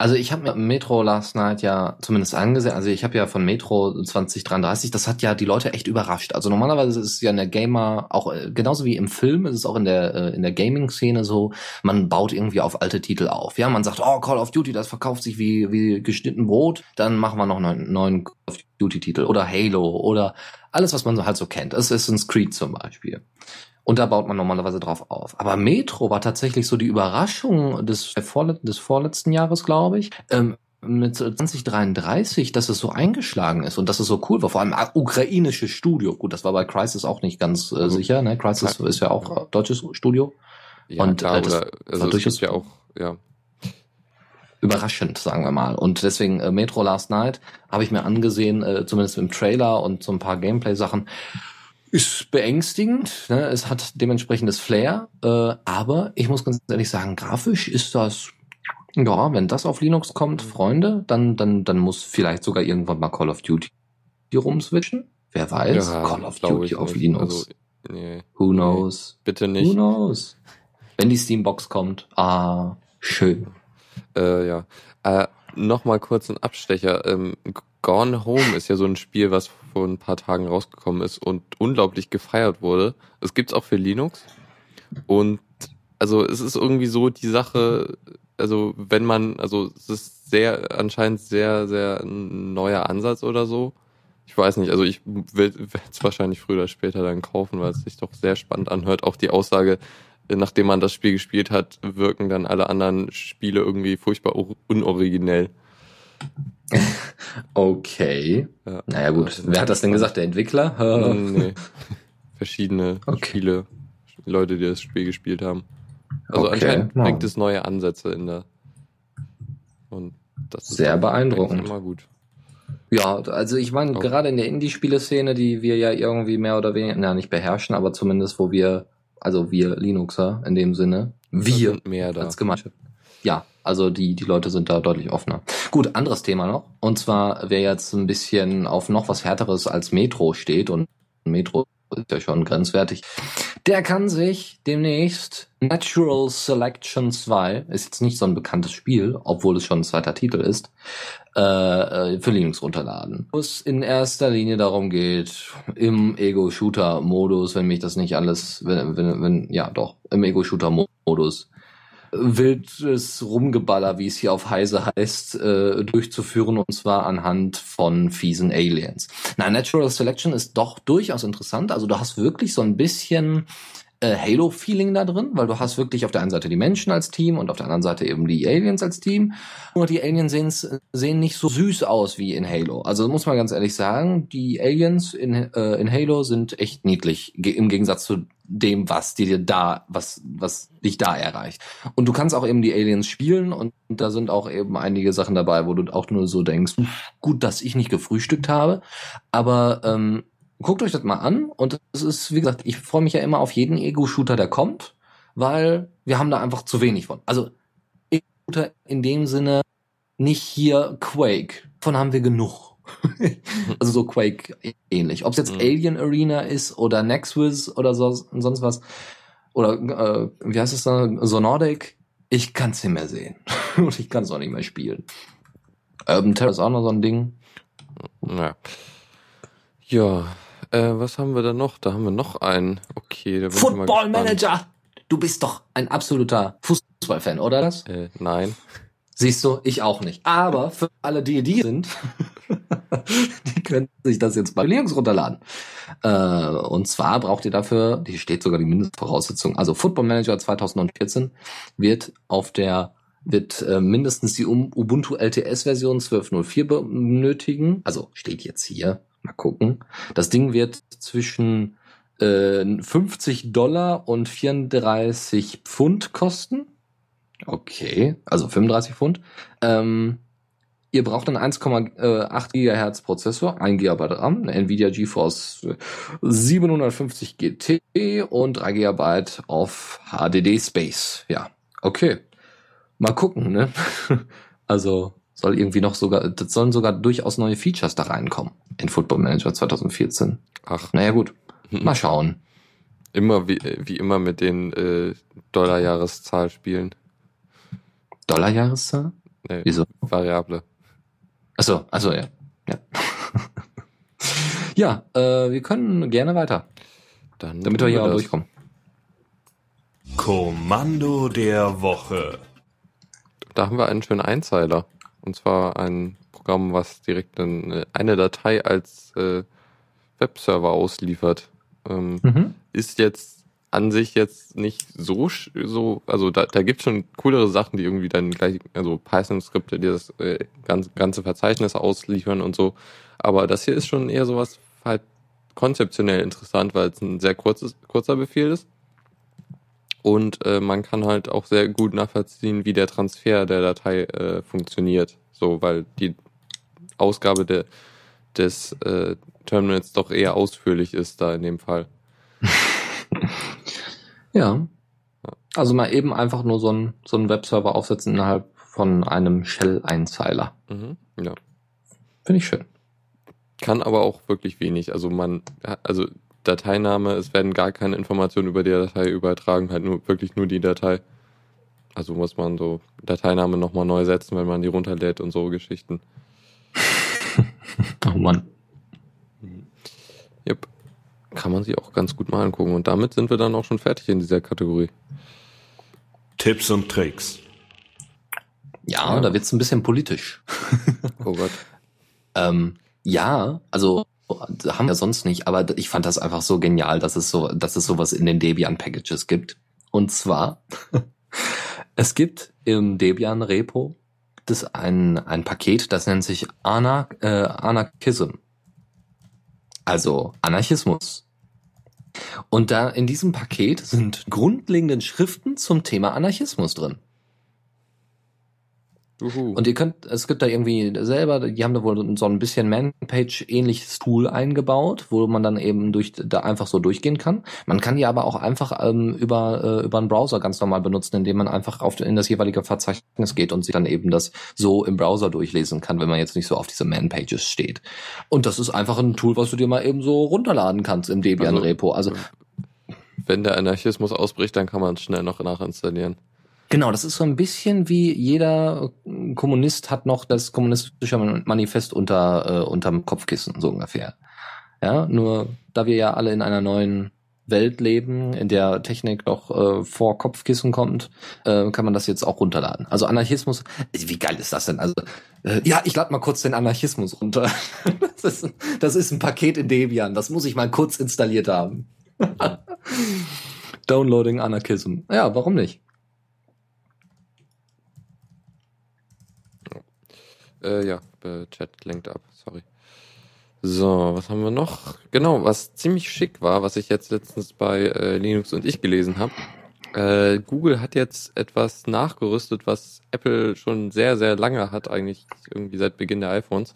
Also ich habe Metro Last Light ja zumindest angesehen, also ich habe ja von Metro zwanzig dreiunddreißig, das hat ja die Leute echt überrascht. Also normalerweise ist es ja in der Gamer, auch genauso wie im Film, ist es auch in der in der Gaming-Szene so, man baut irgendwie auf alte Titel auf. Ja, man sagt, oh, Call of Duty, das verkauft sich wie wie geschnitten Brot, dann machen wir noch einen neuen Call of Duty-Titel oder Halo oder alles, was man halt so kennt. Assassin's Creed zum Beispiel. Und da baut man normalerweise drauf auf. Aber Metro war tatsächlich so die Überraschung des, vorlet- des vorletzten Jahres, glaube ich, ähm, mit zwanzig dreiunddreißig, dass es so eingeschlagen ist und dass es so cool war. Vor allem ein ukrainisches Studio. Gut, das war bei Crysis auch nicht ganz äh, sicher. Ne? Crysis ist ja auch äh, deutsches Studio. Ja, und klar, äh, das oder, also war durchaus ja auch, ja. Überraschend, sagen wir mal. Und deswegen äh, Metro Last Light habe ich mir angesehen, äh, zumindest im Trailer und so ein paar Gameplay-Sachen. Ist beängstigend, ne? Es hat dementsprechendes Flair, äh, aber ich muss ganz ehrlich sagen, grafisch ist das, ja, wenn das auf Linux kommt, Freunde, dann dann dann muss vielleicht sogar irgendwann mal Call of Duty rumswitchen. Wer weiß, ja, Call of Duty auf nicht. Linux. Also, nee, who knows? Nee, bitte nicht. Who knows? Wenn die Steambox kommt, ah, schön. Äh, ja, äh, nochmal kurz ein Abstecher, ähm, Gone Home ist ja so ein Spiel, was vor ein paar Tagen rausgekommen ist und unglaublich gefeiert wurde. Es gibt's auch für Linux. Und also es ist irgendwie so die Sache, also wenn man, also es ist sehr, anscheinend sehr, sehr ein neuer Ansatz oder so. Ich weiß nicht, also ich werde es wahrscheinlich früher oder später dann kaufen, weil es sich doch sehr spannend anhört. Auch die Aussage, nachdem man das Spiel gespielt hat, wirken dann alle anderen Spiele irgendwie furchtbar unoriginell. Okay. Ja. Naja gut, wer hat das denn gesagt? Der Entwickler? Nein, nee. Verschiedene okay. Spiele, Leute, die das Spiel gespielt haben. Also okay. Anscheinend bringt es neue Ansätze in der. Und das ist sehr beeindruckend. Immer gut. Ja, also ich meine, okay. Gerade in der Indie-Spiele-Szene, die wir ja irgendwie mehr oder weniger, na, nicht beherrschen, aber zumindest wo wir, also wir Linuxer in dem Sinne, wir sind mehr da. Als Gemeinschaft. Ja, also die die Leute sind da deutlich offener. Gut, anderes Thema noch. Und zwar, wer jetzt ein bisschen auf noch was Härteres als Metro steht, und Metro ist ja schon grenzwertig, der kann sich demnächst Natural Selection zwei, ist jetzt nicht so ein bekanntes Spiel, obwohl es schon ein zweiter Titel ist, äh, für Linux runterladen. Wo es in erster Linie darum geht, im Ego-Shooter-Modus, wenn mich das nicht alles, wenn, wenn, wenn ja doch, im Ego-Shooter-Modus wildes Rumgeballer, wie es hier auf Heise heißt, äh, durchzuführen und zwar anhand von fiesen Aliens. Na, Natural Selection ist doch durchaus interessant. Also du hast wirklich so ein bisschen äh, Halo-Feeling da drin, weil du hast wirklich auf der einen Seite die Menschen als Team und auf der anderen Seite eben die Aliens als Team. Nur die Aliens sehen nicht so süß aus wie in Halo. Also muss man ganz ehrlich sagen, die Aliens in, äh, in Halo sind echt niedlich, ge- im Gegensatz zu dem, was dir da, was, was dich da erreicht. Und du kannst auch eben die Aliens spielen und da sind auch eben einige Sachen dabei, wo du auch nur so denkst, gut, dass ich nicht gefrühstückt habe, aber ähm, guckt euch das mal an und es ist, wie gesagt, ich freue mich ja immer auf jeden Ego-Shooter, der kommt, weil wir haben da einfach zu wenig von. Also Ego-Shooter in dem Sinne nicht hier Quake, davon haben wir genug. Also so Quake ähnlich. Ob es jetzt mhm. Alien Arena ist oder Nexus oder so, sonst was. Oder äh, wie heißt es da? Sonordic. Ich kann es nicht mehr sehen. Und ich kann es auch nicht mehr spielen. Urban Terror ist auch noch so ein Ding. Ja. Ja. Äh, was haben wir da noch? Da haben wir noch einen. Okay, da bin Football ich mal Manager! Du bist doch ein absoluter Fußballfan, oder das? Äh, nein. Siehst du, ich auch nicht. Aber für alle, die die sind, die können sich das jetzt bei Linux runterladen. Äh, und zwar braucht ihr dafür, hier steht sogar die Mindestvoraussetzung, also Football Manager zwanzig vierzehn wird auf der, wird äh, mindestens die Ubuntu L T S Version zwölf null vier benötigen. Also steht jetzt hier, mal gucken. Das Ding wird zwischen äh, fünfzig Dollar und vierunddreißig Pfund kosten. Okay, also fünfunddreißig Pfund. Ähm, ihr braucht einen eins Komma acht Gigahertz Prozessor, ein Gigabyte RAM, eine Nvidia GeForce siebenhundertfünfzig G T und drei Gigabyte auf H D D Space. Ja, okay. Mal gucken, ne? Also soll irgendwie noch sogar, das sollen sogar durchaus neue Features da reinkommen in Football Manager zwanzig vierzehn. Ach, naja gut, mal schauen. Immer wie, wie immer mit den äh, Dollarjahreszahl spielen. Dollarjahreszahl? Nee, wieso? Variable. Achso, achso, ja. Ja, ja äh, wir können gerne weiter. Dann damit wir hier auch durchkommen. Kommando der Woche. Da haben wir einen schönen Einzeiler. Und zwar ein Programm, was direkt eine, eine Datei als äh, Webserver ausliefert. Ähm, mhm. Ist jetzt an sich jetzt nicht so, so also da, da gibt es schon coolere Sachen, die irgendwie dann gleich, also Python-Skripte, die das äh, ganz, ganze Verzeichnis ausliefern und so. Aber das hier ist schon eher sowas halt konzeptionell interessant, weil es ein sehr kurzes, kurzer Befehl ist. Und äh, man kann halt auch sehr gut nachvollziehen, wie der Transfer der Datei äh, funktioniert. So, weil die Ausgabe de, des äh, Terminals doch eher ausführlich ist da in dem Fall. Ja, also mal eben einfach nur so einen so einen Webserver aufsetzen innerhalb von einem Shell-Einzeiler. Mhm, ja. Finde ich schön. Kann aber auch wirklich wenig. Also man, also Dateiname, es werden gar keine Informationen über die Datei übertragen, halt nur wirklich nur die Datei. Also muss man so Dateiname nochmal neu setzen, wenn man die runterlädt und so Geschichten. Oh Mann. Yep. Kann man sich auch ganz gut mal angucken. Und damit sind wir dann auch schon fertig in dieser Kategorie. Tipps und Tricks. Ja, ja. Da wird's ein bisschen politisch. Oh Gott. ähm, ja, also haben wir sonst nicht, aber ich fand das einfach so genial, dass es so, dass es sowas in den Debian-Packages gibt. Und zwar, es gibt im Debian-Repo das ein, ein Paket, das nennt sich Anar- äh, Anarchism. Also Anarchismus. Und da in diesem Paket sind grundlegende Schriften zum Thema Anarchismus drin. Uhu. Und ihr könnt, es gibt da irgendwie selber, die haben da wohl so ein bisschen Man-Page-ähnliches Tool eingebaut, wo man dann eben durch da einfach so durchgehen kann. Man kann die aber auch einfach ähm, über äh, über einen Browser ganz normal benutzen, indem man einfach auf in das jeweilige Verzeichnis geht und sich dann eben das so im Browser durchlesen kann, wenn man jetzt nicht so auf diese Man-Pages steht. Und das ist einfach ein Tool, was du dir mal eben so runterladen kannst im Debian-Repo. Also, wenn der Anarchismus ausbricht, dann kann man es schnell noch nachinstallieren. Genau, das ist so ein bisschen wie jeder Kommunist hat noch das kommunistische Manifest unter äh, unterm Kopfkissen, so ungefähr. Ja, nur da wir ja alle in einer neuen Welt leben, in der Technik doch äh, vor Kopfkissen kommt, äh, kann man das jetzt auch runterladen. Also Anarchismus, wie geil ist das denn? Also äh, ja, ich lade mal kurz den Anarchismus runter. Das ist, das ist ein Paket in Debian, das muss ich mal kurz installiert haben. Downloading Anarchism. Ja, warum nicht? Äh, ja, Chat lenkt ab, sorry. So, was haben wir noch? Genau, was ziemlich schick war, was ich jetzt letztens bei äh, Linux und ich gelesen habe. Äh, Google hat jetzt etwas nachgerüstet, was Apple schon sehr, sehr lange hat, eigentlich irgendwie seit Beginn der iPhones.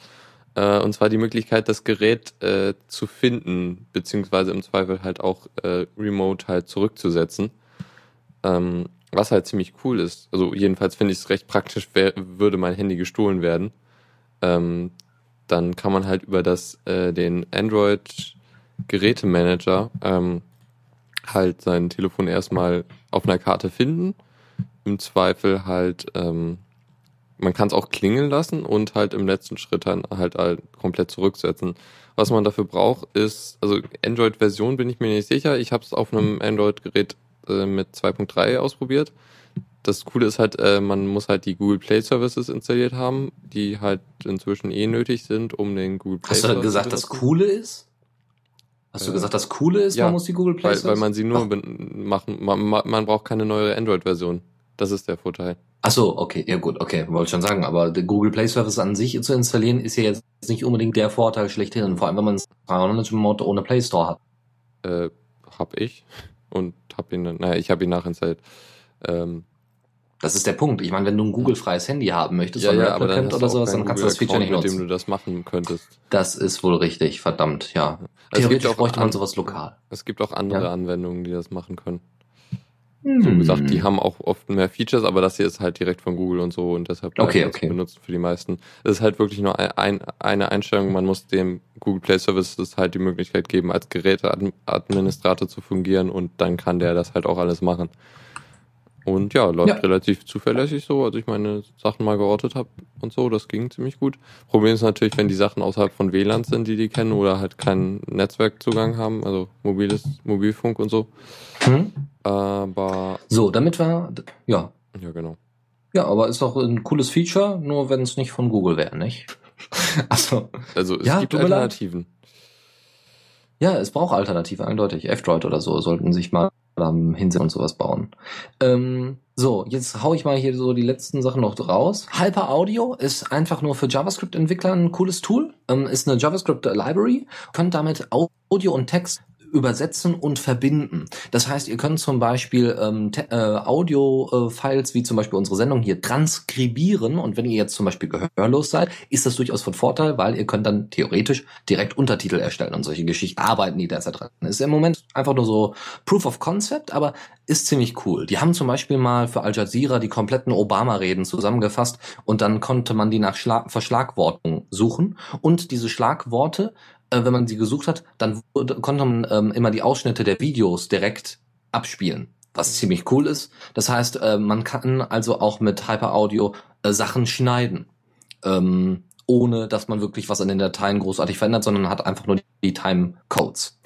Äh, und zwar die Möglichkeit, das Gerät äh, zu finden, beziehungsweise im Zweifel halt auch äh, remote halt zurückzusetzen. Ähm, was halt ziemlich cool ist. Also jedenfalls finde ich es recht praktisch, wär, würde mein Handy gestohlen werden. Ähm, dann kann man halt über das äh, den Android-Gerätemanager ähm, halt sein Telefon erstmal auf einer Karte finden. Im Zweifel halt, ähm, man kann es auch klingeln lassen und halt im letzten Schritt dann halt, halt komplett zurücksetzen. Was man dafür braucht ist, also Android-Version bin ich mir nicht sicher. Ich habe es auf einem Android-Gerät äh, mit zwei Punkt drei ausprobiert. Das Coole ist halt, äh, man muss halt die Google Play Services installiert haben, die halt inzwischen eh nötig sind, um den Google Play Services... Hast du gesagt, das Coole ist? Hast du gesagt, das Coole ist, ja, man muss die Google Play Services... Weil, weil man sie nur machen... Man, man braucht keine neue Android-Version. Das ist der Vorteil. Ach so, okay, ja gut, okay, wollte ich schon sagen. Aber der Google Play Service an sich zu installieren, ist ja jetzt nicht unbedingt der Vorteil schlechthin. Vor allem, wenn man es dreihundert Mode ohne Play Store hat. Äh, hab ich. Und hab ihn dann... Naja, ich habe ihn nachinstalliert. Ähm... Das ist der Punkt. Ich meine, wenn du ein Google-freies Handy haben möchtest, ja, ja, aber dann oder sowas, dann kannst du das Feature nicht nutzen, mit dem du das machen könntest. Das ist wohl richtig, verdammt, ja. Also theoretisch auch bräuchte an, man sowas lokal. Es gibt auch andere ja. Anwendungen, die das machen können. Hm. So gesagt, die haben auch oft mehr Features, aber das hier ist halt direkt von Google und so und deshalb okay, okay. benutzt für die meisten. Es ist halt wirklich nur ein, ein, eine Einstellung. Man muss dem Google Play Services halt die Möglichkeit geben, als Geräteadministrator zu fungieren und dann kann der das halt auch alles machen. Und ja, läuft ja. relativ zuverlässig so, als ich meine Sachen mal geortet habe und so, das ging ziemlich gut. Problem ist natürlich, wenn die Sachen außerhalb von W L A Ns sind, die die kennen oder halt keinen Netzwerkzugang haben, also mobiles Mobilfunk und so. Hm. Aber... So, damit war... Ja. Ja, genau. Ja, aber ist doch ein cooles Feature, nur wenn es nicht von Google wäre, nicht? Also, also es ja, gibt Alternativen. Ja, es braucht Alternativen, eindeutig. F-Droid oder so sollten sich mal hinsetzen und sowas bauen. Ähm, so, jetzt hau ich mal hier so die letzten Sachen noch raus. Hyper Audio ist einfach nur für JavaScript-Entwickler ein cooles Tool. Ähm, ist eine JavaScript-Library. Könnt damit Audio und Text übersetzen und verbinden. Das heißt, ihr könnt zum Beispiel ähm, te- äh, Audio-Files, äh, wie zum Beispiel unsere Sendung hier, transkribieren. Und wenn ihr jetzt zum Beispiel gehörlos seid, ist das durchaus von Vorteil, weil ihr könnt dann theoretisch direkt Untertitel erstellen und solche Geschichten arbeiten, die da jetzt dran ist. Im Moment einfach nur so Proof of Concept, aber ist ziemlich cool. Die haben zum Beispiel mal für Al Jazeera die kompletten Obama-Reden zusammengefasst und dann konnte man die nach Schla- Verschlagworten suchen und diese Schlagworte, wenn man sie gesucht hat, dann konnte man ähm, immer die Ausschnitte der Videos direkt abspielen, was ziemlich cool ist. Das heißt, äh, man kann also auch mit Hyper-Audio äh, Sachen schneiden, ähm, ohne dass man wirklich was an den Dateien großartig verändert, sondern hat einfach nur die, die Timecodes.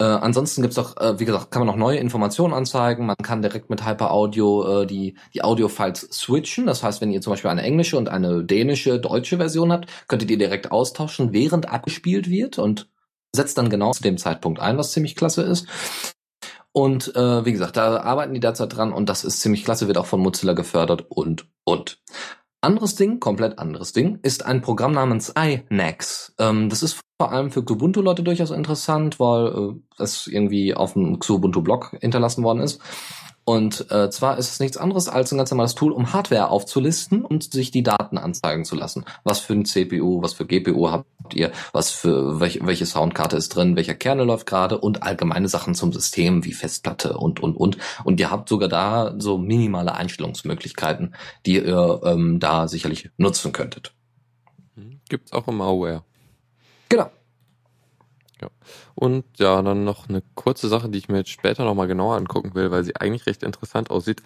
Äh, ansonsten gibt's auch, äh, wie gesagt, kann man auch neue Informationen anzeigen. Man kann direkt mit Hyper-Audio äh, die, die Audio-Files switchen. Das heißt, wenn ihr zum Beispiel eine englische und eine dänische, deutsche Version habt, könntet ihr direkt austauschen, während abgespielt wird und setzt dann genau zu dem Zeitpunkt ein, was ziemlich klasse ist. Und äh, wie gesagt, da arbeiten die derzeit dran und das ist ziemlich klasse, wird auch von Mozilla gefördert und, und. Anderes Ding, komplett anderes Ding, ist ein Programm namens iNex. Ähm, das ist vor allem für Xubuntu-Leute durchaus interessant, weil äh, das irgendwie auf dem Xubuntu-Blog hinterlassen worden ist. Und äh, zwar ist es nichts anderes als ein ganz normales Tool, um Hardware aufzulisten und sich die Daten anzeigen zu lassen. Was für ein C P U, was für G P U habt ihr, was für welche, welche Soundkarte ist drin, welcher Kerne läuft gerade und allgemeine Sachen zum System wie Festplatte und, und, und. Und ihr habt sogar da so minimale Einstellungsmöglichkeiten, die ihr ähm, da sicherlich nutzen könntet. Gibt's auch im Ouya. Genau. Ja. Und ja, dann noch eine kurze Sache, die ich mir jetzt später nochmal genauer angucken will, weil sie eigentlich recht interessant aussieht.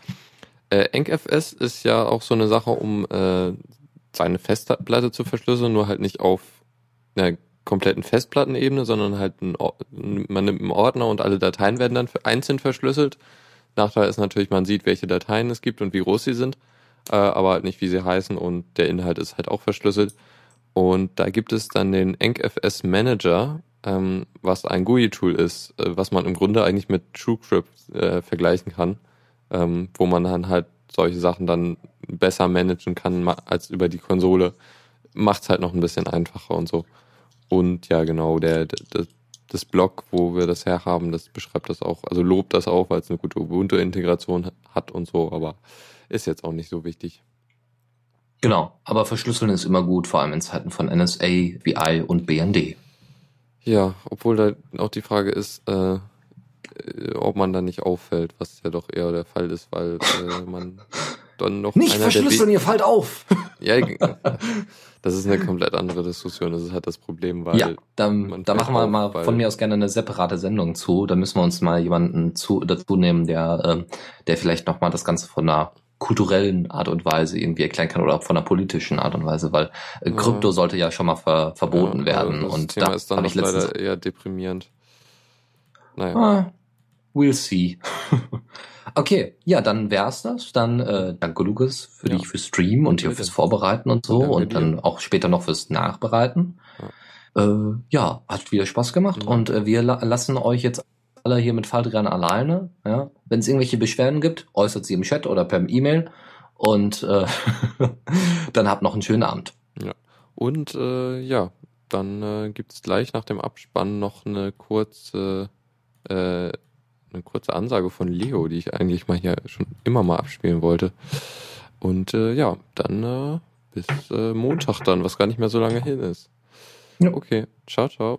Äh, EncFS ist ja auch so eine Sache, um äh, seine Festplatte zu verschlüsseln, nur halt nicht auf einer kompletten Festplattenebene, sondern halt ein Or- man nimmt einen Ordner und alle Dateien werden dann einzeln verschlüsselt. Nachteil ist natürlich, man sieht, welche Dateien es gibt und wie groß sie sind, äh, aber halt nicht, wie sie heißen und der Inhalt ist halt auch verschlüsselt. Und da gibt es dann den EncFS Manager, Ähm, was ein G U I-Tool ist, äh, was man im Grunde eigentlich mit TrueCrypt äh, vergleichen kann, ähm, wo man dann halt solche Sachen dann besser managen kann ma- als über die Konsole. Macht's halt noch ein bisschen einfacher und so. Und ja, genau, der, der, das Blog, wo wir das herhaben, das beschreibt das auch, also lobt das auch, weil es eine gute Ubuntu-Integration hat und so, aber ist jetzt auch nicht so wichtig. Genau, aber verschlüsseln ist immer gut, vor allem in Zeiten von N S A, V I und B N D. Ja, obwohl da auch die Frage ist, äh, ob man da nicht auffällt, was ja doch eher der Fall ist, weil äh, man dann noch... Nicht verschlüsseln, ihr fallt auf! Ja, das ist eine komplett andere Diskussion, das ist halt das Problem, weil... Ja, dann, da machen wir mal von mir aus gerne eine separate Sendung zu, da müssen wir uns mal jemanden zu, dazu nehmen, der, äh, der vielleicht nochmal das Ganze von einer kulturellen Art und Weise irgendwie erklären kann oder von einer politischen Art und Weise, weil äh, Krypto ja. sollte ja schon mal ver, verboten ja, werden. Das und Thema da ist dann noch leider eher deprimierend. Naja. Ah, we'll see. Okay, ja, dann wär's das. Dann äh, danke, Lukas, für ja. dich fürs Streamen und hier fürs Vorbereiten und so danke und dann dir. Auch später noch fürs Nachbereiten. Ja, äh, ja hat wieder Spaß gemacht mhm. und äh, wir la- lassen euch jetzt alle hier mit Faldrian alleine. Ja? Wenn es irgendwelche Beschwerden gibt, äußert sie im Chat oder per E-Mail und äh, dann habt noch einen schönen Abend. Ja. Und äh, ja, dann äh, gibt es gleich nach dem Abspann noch eine kurze äh, eine kurze Ansage von Leo, die ich eigentlich mal hier schon immer mal abspielen wollte. Und äh, ja, dann äh, bis äh, Montag dann, was gar nicht mehr so lange hin ist. Ja. Okay, ciao, ciao.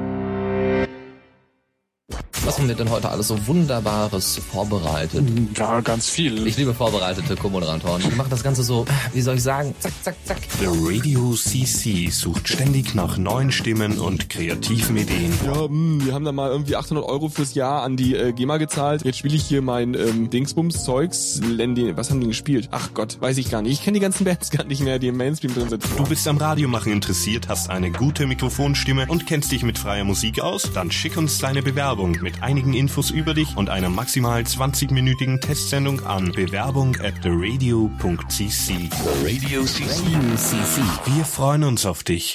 Was haben wir denn heute alles so Wunderbares vorbereitet? Ja, ganz viel. Ich liebe vorbereitete Co-Moderatoren. Die machen das Ganze so, wie soll ich sagen, zack, zack, zack. The Radio C C sucht ständig nach neuen Stimmen und kreativen Ideen. Ja, mh, wir haben da mal irgendwie achthundert Euro fürs Jahr an die äh, GEMA gezahlt. Jetzt spiele ich hier mein ähm, Dingsbums-Zeugs. Was haben die gespielt? Ach Gott, weiß ich gar nicht. Ich kenne die ganzen Bands gar nicht mehr, die im Mainstream drin sind. Du bist am Radiomachen interessiert, hast eine gute Mikrofonstimme und kennst dich mit freier Musik aus? Dann schick uns deine Bewerbung mit einigen Infos über dich und einer maximal zwanzigminütigen Testsendung an bewerbung at the radio dot c c. The Radio C C. Wir freuen uns auf dich.